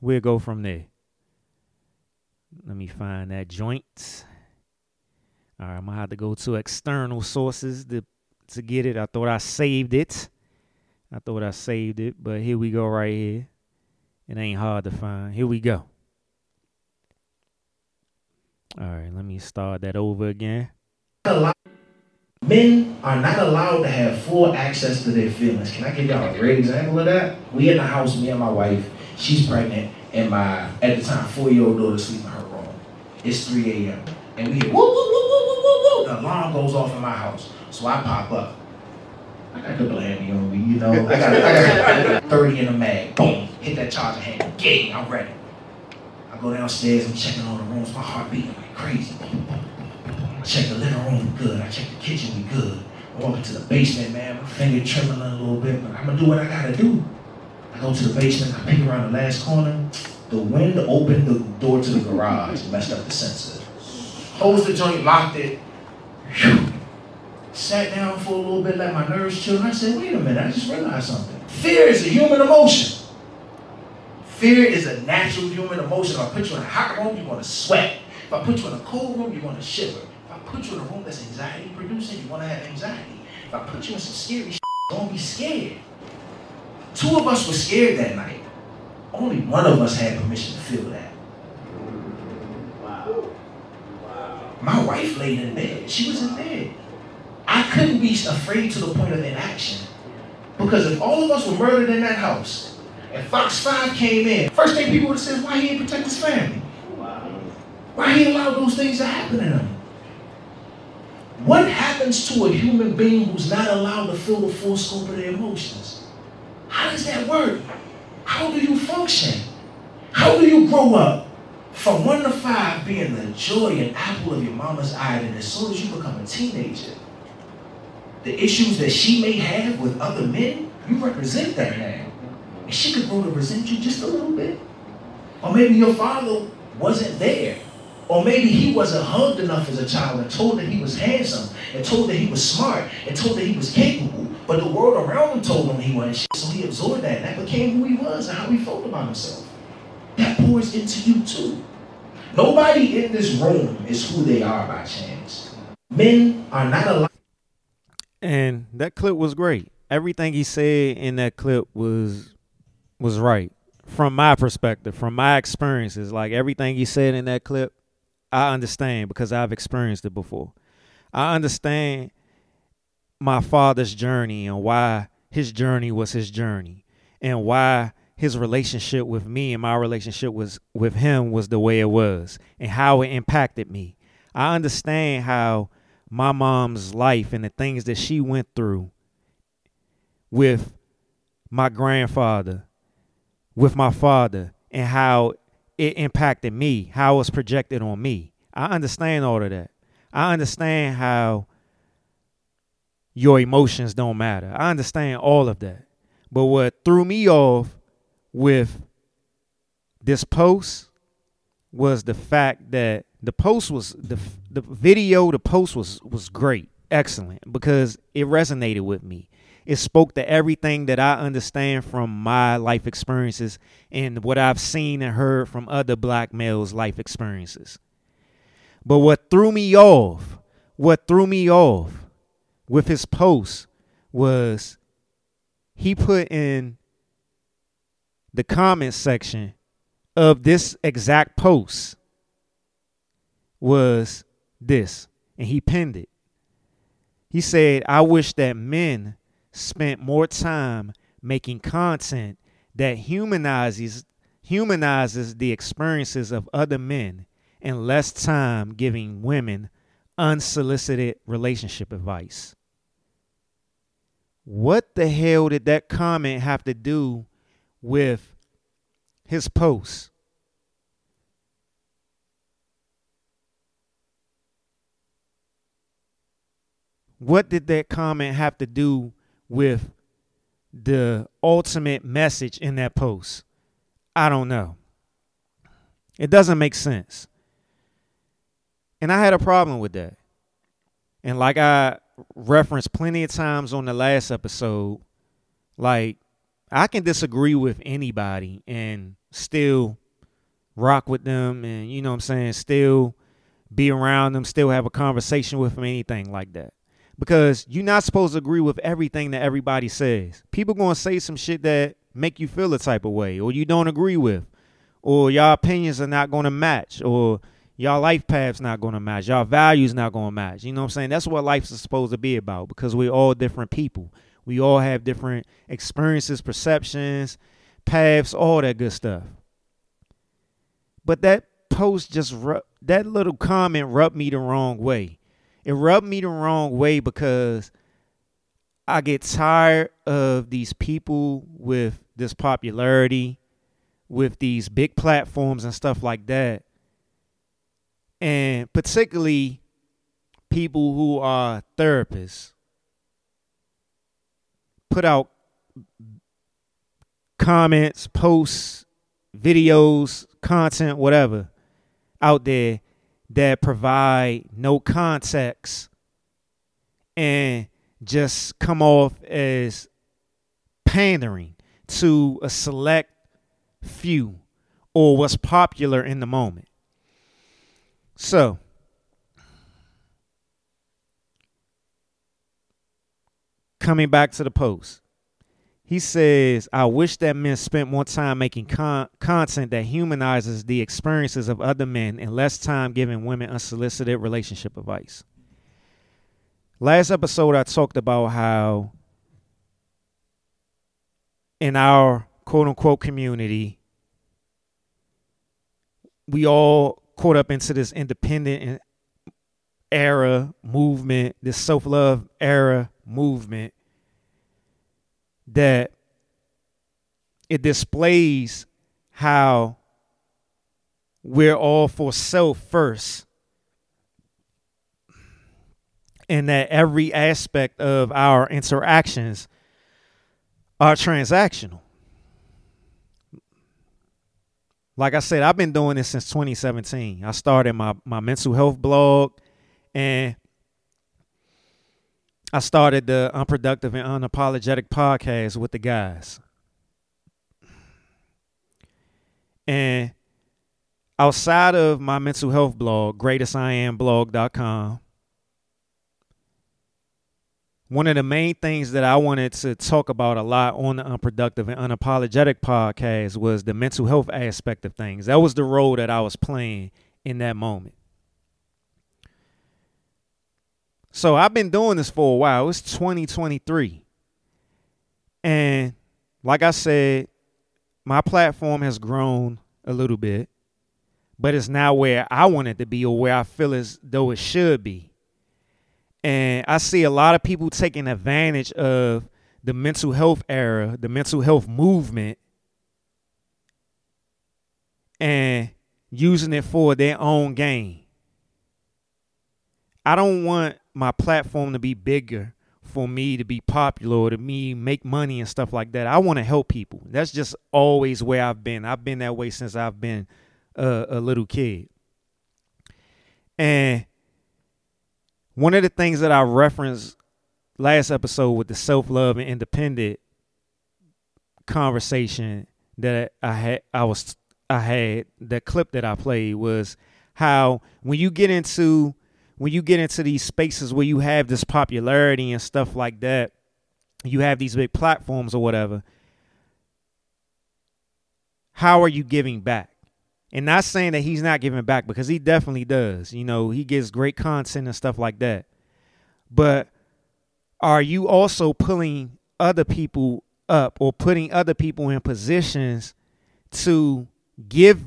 we'll go from there. Let me find that joint. All right, I'm going to have to go to external sources to, to get it. I thought I saved it. I thought I saved it, but here we go right here. It ain't hard to find. Here we go. All right, let me start that over again. Men are not allowed to have full access to their feelings. Can I give y'all a great example of that? We in the house, me and my wife. She's pregnant, and my, at the time, four-year-old daughter sleeping in her room. It's three a.m. and we hear, whoop, whoop, whoop, whoop, whoop, whoop. The alarm goes off in my house. So I pop up. I got the blandy on me, you know. I got, I got thirty in the mag. Boom. Hit that charger handle. Gang, I'm ready. I go downstairs, I'm checking all the rooms. My heart beating like crazy. I check the living room, we good. I check the kitchen, we good. I walk into the basement, man. My finger trembling a little bit, but I'm going to do what I got to do. I go to the basement, I peek around the last corner. The wind opened the door to the garage, messed up the sensor. Closed the joint, locked it. Whew. Sat down for a little bit, let my nerves chill. I said, wait a minute, I just realized something. Fear is a human emotion. Fear is a natural human emotion. If I put you in a hot room, you're going to sweat. If I put you in a cold room, you're going to shiver. If I put you in a room that's anxiety producing, you're going to have anxiety. If I put you in some scary shit, you're going to be scared. Two of us were scared that night. Only one of us had permission to feel that. My wife laid in bed. She was in bed. I couldn't be afraid to the point of inaction. Because if all of us were murdered in that house, and Fox five came in, first thing people would have said, why he didn't protect his family? Why he allowed those things to happen to him? What happens to a human being who's not allowed to feel the full scope of their emotions? How does that work? How do you function? How do you grow up? From one to five, being the joy and apple of your mama's eye, and as soon as you become a teenager, the issues that she may have with other men, you represent that now. And she could grow to resent you just a little bit. Or maybe your father wasn't there. Or maybe he wasn't hugged enough as a child and told that he was handsome, and told that he was smart, and told that he was capable. But the world around him told him he wasn't shit, so he absorbed that, and that became who he was and how he felt about himself. That pours into you too. Nobody in this room is who they are by chance. Men are not allowed. And that clip was great. Everything he said in that clip was was right. From my perspective, from my experiences, like everything he said in that clip, I understand because I've experienced it before. I understand my father's journey and why his journey was his journey and why his relationship with me and my relationship was with him was the way it was and how it impacted me. I understand how my mom's life and the things that she went through with my grandfather with my father and how it impacted me, how it was projected on me. I understand all of that. I understand how your emotions don't matter. I understand all of that. But what threw me off with this post was the fact that the post was, the the video, the post was was great, excellent, because it resonated with me. It spoke to everything that I understand from my life experiences and what I've seen and heard from other black males' life experiences. But what threw me off, what threw me off with his post was he put in the comment section of this exact post was this, and he pinned it. He said, "I wish that men spent more time making content that humanizes humanizes the experiences of other men and less time giving women unsolicited relationship advice." What the hell did that comment have to do with his post? What did that comment have to do with the ultimate message in that post? I don't know. It doesn't make sense. And I had a problem with that. And like I referenced plenty of times on the last episode, like, I can disagree with anybody and still rock with them and, you know what I'm saying, still be around them, still have a conversation with them, anything like that. Because you're not supposed to agree with everything that everybody says. People going to say some shit that make you feel a type of way or you don't agree with, or your opinions are not going to match, or your life path's not going to match, your values not going to match. You know what I'm saying? That's what life's supposed to be about, because we're all different people. We all have different experiences, perceptions, paths, all that good stuff. But that post just, ru- that little comment rubbed me the wrong way. It rubbed me the wrong way because I get tired of these people with this popularity, with these big platforms and stuff like that. And particularly people who are therapists put out comments, posts, videos, content, whatever, out there that provide no context and just come off as pandering to a select few or what's popular in the moment. So, coming back to the post, he says, "I wish that men spent more time making con- content that humanizes the experiences of other men and less time giving women unsolicited relationship advice." Last episode, I talked about how in our quote-unquote community, we all caught up into this independent era movement, this self-love era movement, that it displays how we're all for self first, and that every aspect of our interactions are transactional. Like I said, I've been doing this since twenty seventeen. I started my, my mental health blog, and I started the Unproductive and Unapologetic podcast with the guys. And outside of my mental health blog, greatest I am blog dot com, one of the main things that I wanted to talk about a lot on the Unproductive and Unapologetic podcast was the mental health aspect of things. That was the role that I was playing in that moment. So I've been doing this for a while. It's twenty twenty-three. And like I said, my platform has grown a little bit, but it's not where I want it to be or where I feel as though it should be. And I see a lot of people taking advantage of the mental health era, the mental health movement, and using it for their own gain. I don't want my platform to be bigger for me to be popular or to me make money and stuff like that. I want to help people. That's just always where I've been. I've been that way since I've been a, a little kid. And one of the things that I referenced last episode with the self-love and independent conversation that I had, I was, I had that clip that I played was how when you get into When you get into these spaces where you have this popularity and stuff like that, you have these big platforms or whatever, how are you giving back? And not saying that he's not giving back, because he definitely does. You know, he gives great content and stuff like that. But are you also pulling other people up or putting other people in positions to give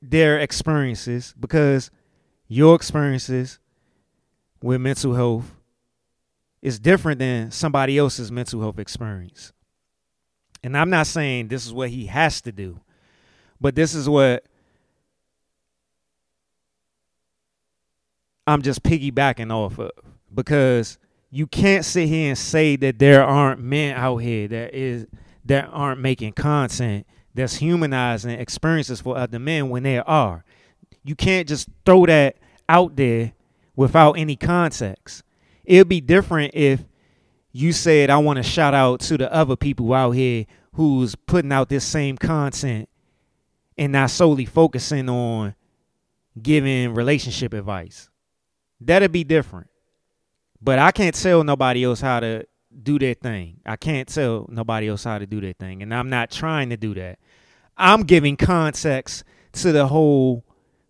their experiences? Because your experiences with mental health is different than somebody else's mental health experience. And I'm not saying this is what he has to do, but this is what I'm just piggybacking off of, because you can't sit here and say that there aren't men out here that is that aren't making content that's humanizing experiences for other men when there are. You can't just throw that out there without any context. It'd be different if you said, I want to shout out to the other people out here who's putting out this same content and not solely focusing on giving relationship advice. That'd be different. But I can't tell nobody else how to do their thing. I can't tell nobody else how to do their thing. And I'm not trying to do that. I'm giving context to the whole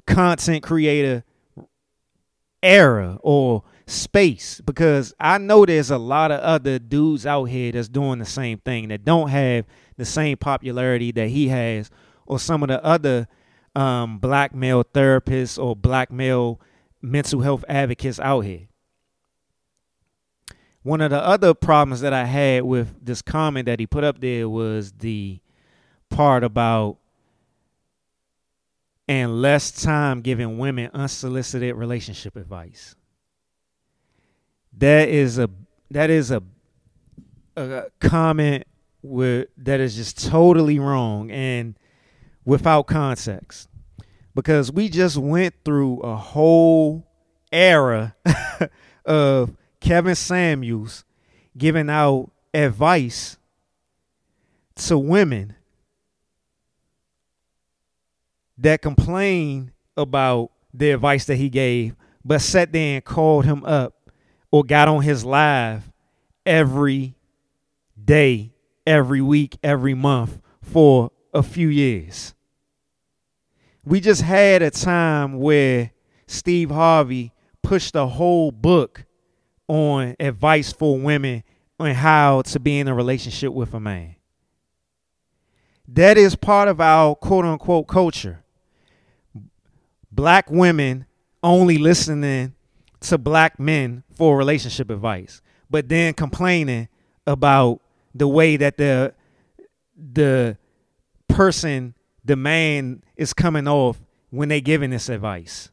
content creator era or space, because I know there's a lot of other dudes out here that's doing the same thing that don't have the same popularity that he has, or some of the other um, black male therapists or black male mental health advocates out here. One of the other problems that I had with this comment that he put up there was the part about and less time giving women unsolicited relationship advice. That is a that is a, a comment with, that is just totally wrong and without context, because we just went through a whole era of Kevin Samuels giving out advice to women that complained about the advice that he gave, but sat there and called him up or got on his live every day, every week, every month for a few years. We just had a time where Steve Harvey pushed a whole book on advice for women on how to be in a relationship with a man. That is part of our quote-unquote culture. Black women only listening to black men for relationship advice, but then complaining about the way that the the person, the man, is coming off when they giving this advice.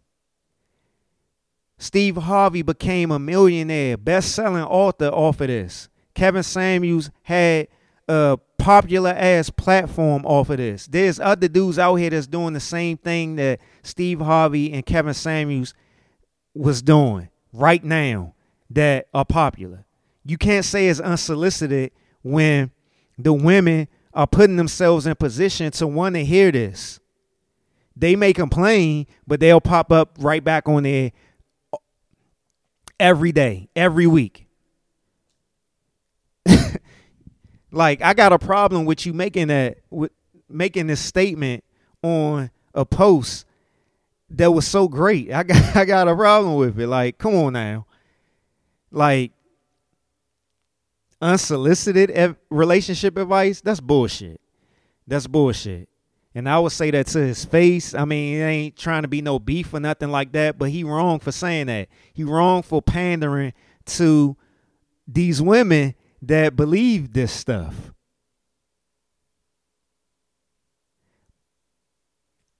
Steve Harvey became a millionaire, best-selling author off of this. Kevin Samuels had a popular-ass platform off of this. There's other dudes out here that's doing the same thing that Steve Harvey and Kevin Samuels was doing right now that are popular. You can't say it's unsolicited when the women are putting themselves in position to want to hear this. They may complain, but they'll pop up right back on there every day, every week. Like, I got a problem with you making that, with making this statement on a post that was so great. I got, I got a problem with it. Like, come on now. Like, unsolicited ev- relationship advice, that's bullshit. That's bullshit. And I would say that to his face. I mean, it ain't trying to be no beef or nothing like that, but he wrong for saying that. He wrong for pandering to these women that believe this stuff.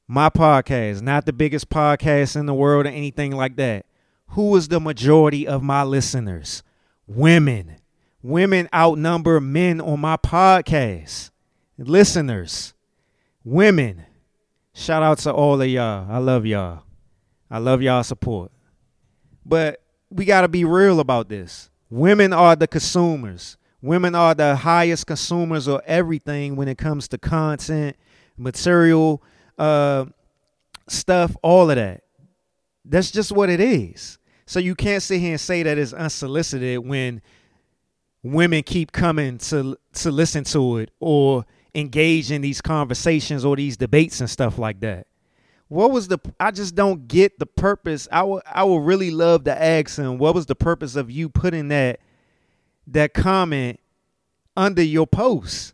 My podcast, not the biggest podcast in the world or anything like that. Who is the majority of my listeners? Women. Women outnumber men on my podcast. Listeners, women, shout out to all of y'all. I love y'all. I love y'all support. But we got to be real about this. Women are the consumers. Women are the highest consumers of everything when it comes to content, material, uh, stuff, all of that. That's just what it is. So you can't sit here and say that it's unsolicited when women keep coming to to listen to it or engage in these conversations or these debates and stuff like that. What was the, I just don't get the purpose. I would, I would really love to ask him, what was the purpose of you putting that, that comment under your post?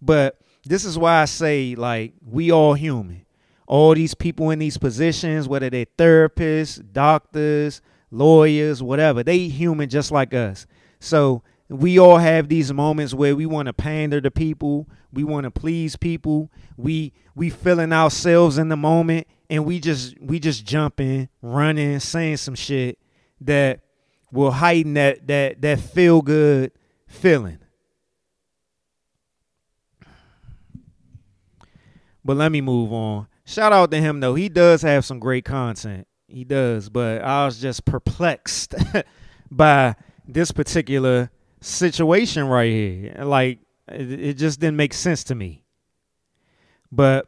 But this is why I say, like, we all human. All these people in these positions, whether they're therapists, doctors, lawyers, whatever, they human just like us. So we all have these moments where we want to pander to people. We want to please people. We we feeling ourselves in the moment, and we just we just jumping, running, saying some shit that will heighten that that that feel good feeling. But let me move on. Shout out to him, though. He does have some great content. He does. But I was just perplexed by this particular situation right here. Like, it just didn't make sense to me. But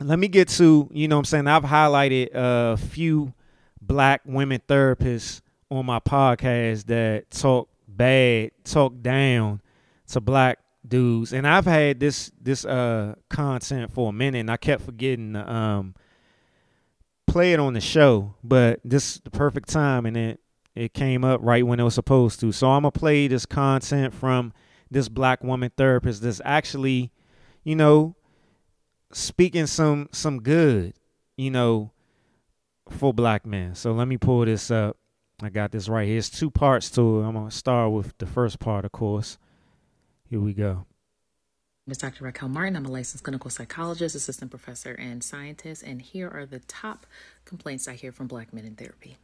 let me get to, you know what I'm saying, I've highlighted a few black women therapists on my podcast that talk bad, talk down to black dudes. And I've had this this uh content for a minute, and I kept forgetting to um, play it on the show. But this is the perfect time, and it, it came up right when it was supposed to. So I'm going to play this content from this black woman therapist that's actually, you know, speaking some some good, you know, for black men. So let me pull this up. I got this right here. It's two parts to it. I'm going to start with the first part, of course. Here we go. My name is Doctor Raquel Martin. I'm a licensed clinical psychologist, assistant professor, and scientist. And here are the top complaints I hear from black men in therapy.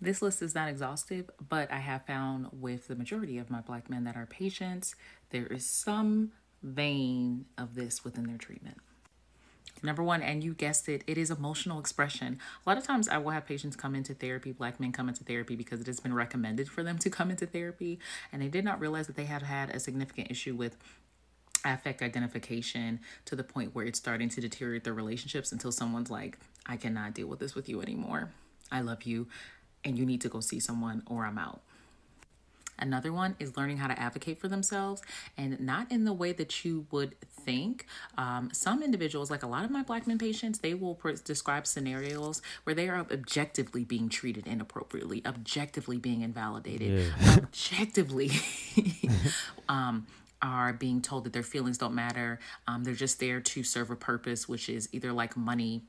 This list is not exhaustive, but I have found with the majority of my black men that are patients, there is some vein of this within their treatment. Number one, and you guessed it, it is emotional expression. A lot of times I will have patients come into therapy, black men come into therapy because it has been recommended for them to come into therapy, and they did not realize that they had had a significant issue with affect identification to the point where it's starting to deteriorate their relationships until someone's like, I cannot deal with this with you anymore. I love you. And you need to go see someone or I'm out. Another one is learning how to advocate for themselves and not in the way that you would think. Um, some individuals, like a lot of my black men patients, they will pr- describe scenarios where they are objectively being treated inappropriately, objectively being invalidated, yeah. objectively um, are being told that their feelings don't matter. Um, they're just there to serve a purpose, which is either like money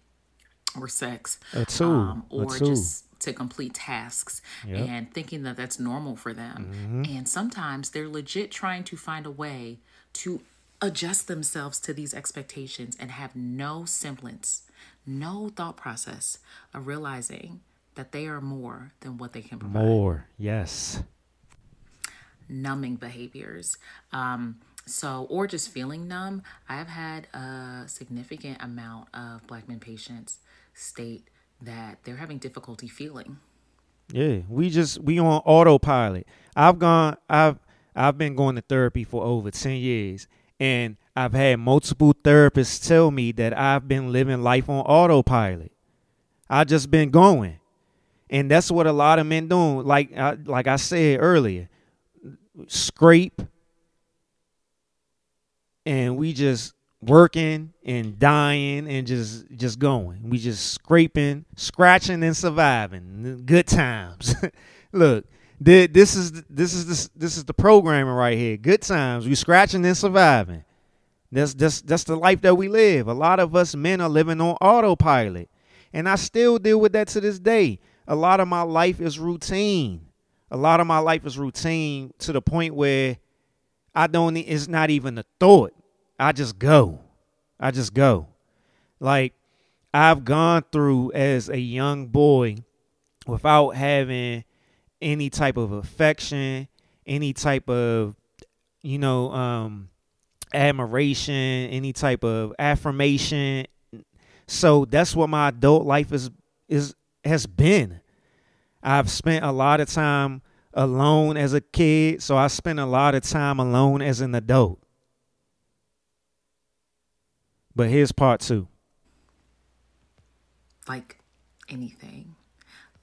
or sex um, or just to complete tasks yep. and thinking that that's normal for them. Mm-hmm. And sometimes they're legit trying to find a way to adjust themselves to these expectations and have no semblance, no thought process of realizing that they are more than what they can provide. More, yes. Numbing behaviors. Um, So, or just feeling numb. I've had a significant amount of black men patients state that they're having difficulty feeling. Yeah, we just, we on autopilot. I've gone, I've, I've been going to therapy for over ten years, and I've had multiple therapists tell me that I've been living life on autopilot. I've just been going. And that's what a lot of men do. Like, I, like I said earlier, scrape, and we just working and dying and just just going. We just scraping, scratching and surviving. Good times. Look, the, this is this is this this is the programming right here. Good times. We scratching and surviving. That's that's that's the life that we live. A lot of us men are living on autopilot, and I still deal with that to this day. A lot of my life is routine. A lot of my life is routine to the point where I don't, it's not even a thought. I just go. I just go. Like, I've gone through as a young boy without having any type of affection, any type of, you know, um, admiration, any type of affirmation. So that's what my adult life is is has been. I've spent a lot of time alone as a kid, so I spent a lot of time alone as an adult. But here's part two. Like anything,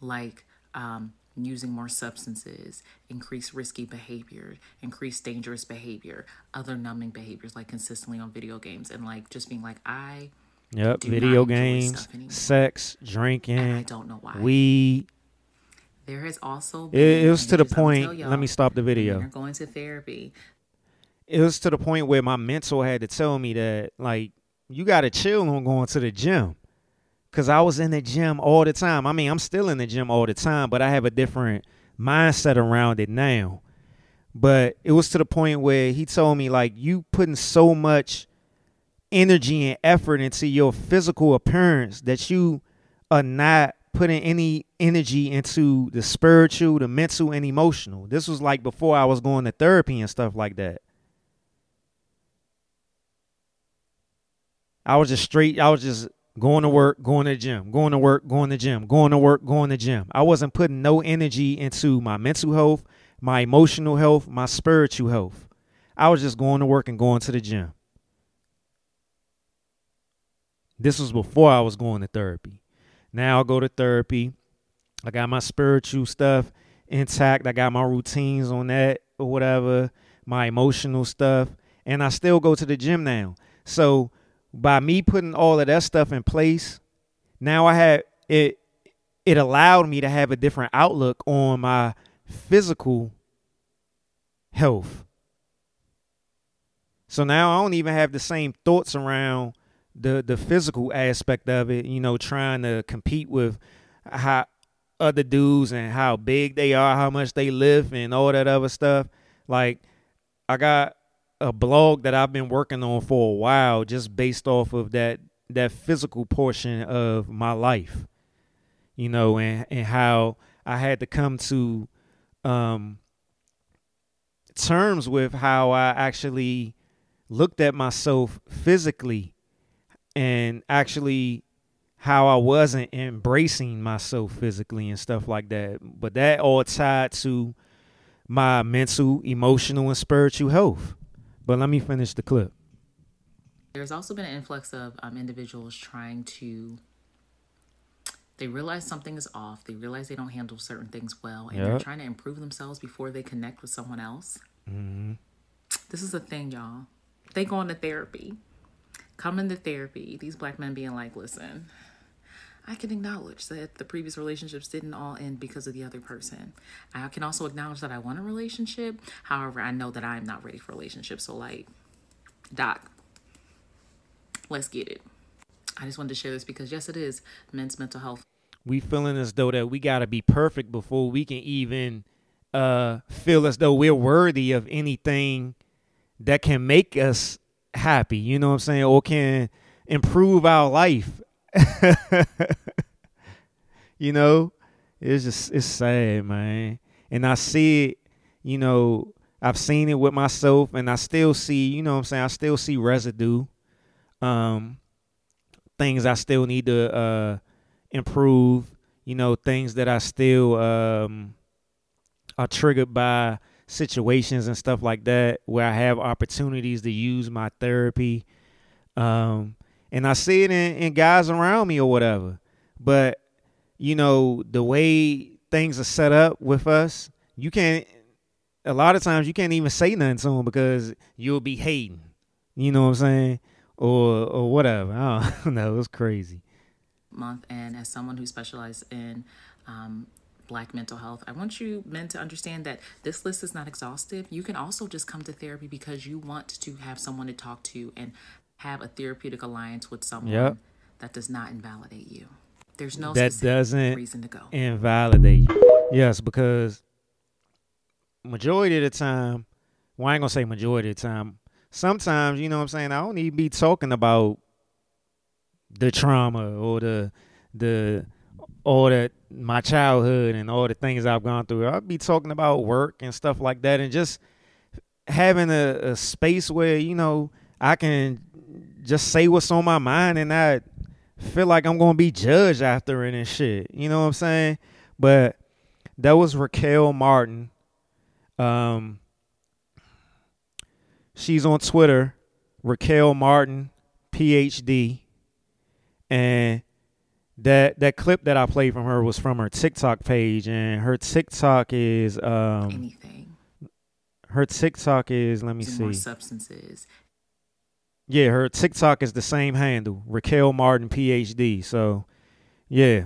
like um, using more substances, increase risky behavior, increase dangerous behavior, other numbing behaviors, like consistently on video games, and like just being like, I yep, do video not games, sex, drinking, and I don't know why. Weed. There has also been, it, it was to the point. Let me stop the video. You're going to therapy. It was to the point where my mentor had to tell me that, like, you got to chill on going to the gym. Because I was in the gym all the time. I mean, I'm still in the gym all the time, but I have a different mindset around it now. But it was to the point where he told me, like, you putting so much energy and effort into your physical appearance that you are not putting any energy into the spiritual, the mental, and emotional. This was like before I was going to therapy and stuff like that. I was just straight, I was just going to work, going to the gym, going to work, going to the gym, going to work, going to the gym. I wasn't putting no energy into my mental health, my emotional health, my spiritual health. I was just going to work and going to the gym. This was before I was going to therapy. Now I go to therapy. I got my spiritual stuff intact. I got my routines on that or whatever, my emotional stuff. And I still go to the gym now. So by me putting all of that stuff in place, now I had it, it allowed me to have a different outlook on my physical health. So now I don't even have the same thoughts around the the physical aspect of it, you know, trying to compete with how other dudes and how big they are, how much they lift and all that other stuff. Like, I got a blog that I've been working on for a while just based off of that that physical portion of my life, you know, and, and how I had to come to um, terms with how I actually looked at myself physically and actually how I wasn't embracing myself physically and stuff like that. But that all tied to my mental, emotional, and spiritual health. But let me finish the clip. There's also been an influx of um, individuals trying to, they realize something is off. They realize they don't handle certain things well. And yep. They're trying to improve themselves before they connect with someone else. Mm-hmm. This is the thing, y'all. They go into therapy. Come into therapy. These black men being like, listen, I can acknowledge that the previous relationships didn't all end because of the other person. I can also acknowledge that I want a relationship. However, I know that I'm not ready for relationships. So, like, doc, let's get it. I just wanted to share this because, yes, it is men's mental health. We feeling as though that we got to be perfect before we can even uh, feel as though we're worthy of anything that can make us happy. You know what I'm saying? Or can improve our life. You know, it's just, it's sad, man. And I see it, you know, I've seen it with myself, and I still see, you know what I'm saying, I still see residue, um, things I still need to uh, improve, you know, things that I still um, are triggered by situations and stuff like that, where I have opportunities to use my therapy, um, and I see it in, in guys around me or whatever. But, you know, the way things are set up with us, you can't, a lot of times you can't even say nothing to them because you'll be hating. You know what I'm saying? Or or whatever. I don't know. It's crazy. Month, and as someone who specializes in um, black mental health, I want you men to understand that this list is not exhaustive. You can also just come to therapy because you want to have someone to talk to and have a therapeutic alliance with someone yep. that does not invalidate you. There's no that doesn't reason to go invalidate you. Yes, because majority of the time, well, I ain't gonna say majority of the time. Sometimes, you know what I'm saying, I don't even be talking about the trauma or the the all that my childhood and all the things I've gone through. I'll be talking about work and stuff like that, and just having a, a space where, you know, I can just say what's on my mind and not feel like I'm gonna be judged after it and shit. You know what I'm saying? But that was Raquel Martin. Um, she's on Twitter, Raquel Martin, P H D, and that that clip that I played from her was from her TikTok page, and her TikTok is um, anything. Her TikTok is let me Some see more substances. Yeah, her TikTok is the same handle, Raquel Martin, P H D. So, yeah,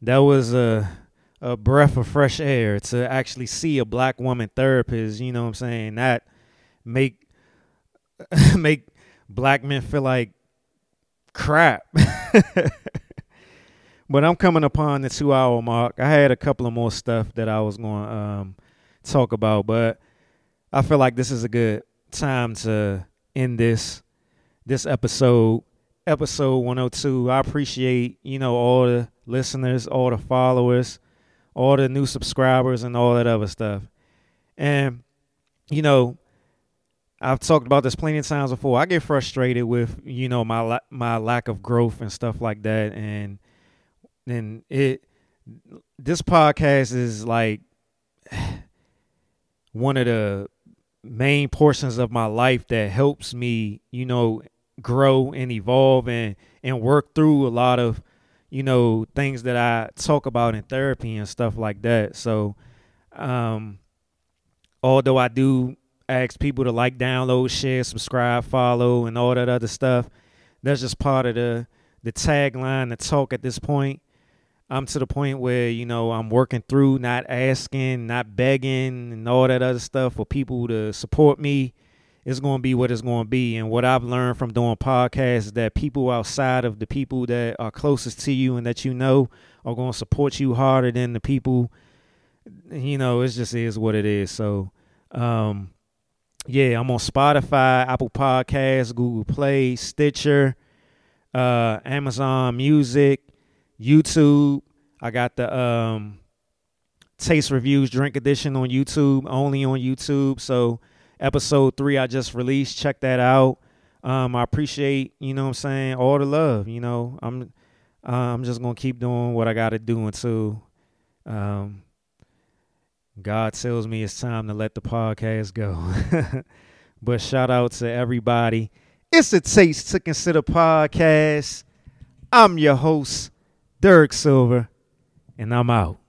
that was a a breath of fresh air to actually see a black woman therapist. You know what I'm saying? That make make black men feel like crap. But I'm coming upon the two hour mark. I had a couple of more stuff that I was going to um, talk about, but I feel like this is a good time to end this this episode, episode one oh two. I appreciate, you know, all the listeners, all the followers, all the new subscribers, and all that other stuff. And, you know, I've talked about this plenty of times before. I get frustrated with, you know, my my lack of growth and stuff like that, and and it this podcast is like one of the main portions of my life that helps me, you know, grow and evolve and and work through a lot of, you know, things that I talk about in therapy and stuff like that. So, um, although I do ask people to like, download, share, subscribe, follow, and all that other stuff, that's just part of the the tagline, the talk at this point. I'm to the point where, you know, I'm working through not asking, not begging, and all that other stuff for people to support me. It's going to be what it's going to be. And what I've learned from doing podcasts is that people outside of the people that are closest to you and that you know are going to support you harder than the people, you know, it just is what it is. So, um, yeah, I'm on Spotify, Apple Podcasts, Google Play, Stitcher, uh, Amazon Music, YouTube. I got the um, Taste Reviews Drink Edition on YouTube, only on YouTube. So episode three I just released. Check that out. Um, I appreciate, you know what I'm saying, all the love. You know, I'm uh, I'm just going to keep doing what I got to do until um, God tells me it's time to let the podcast go. But shout out to everybody. It's a Taste to Consider podcast. I'm your host, Derek Silver, and I'm out.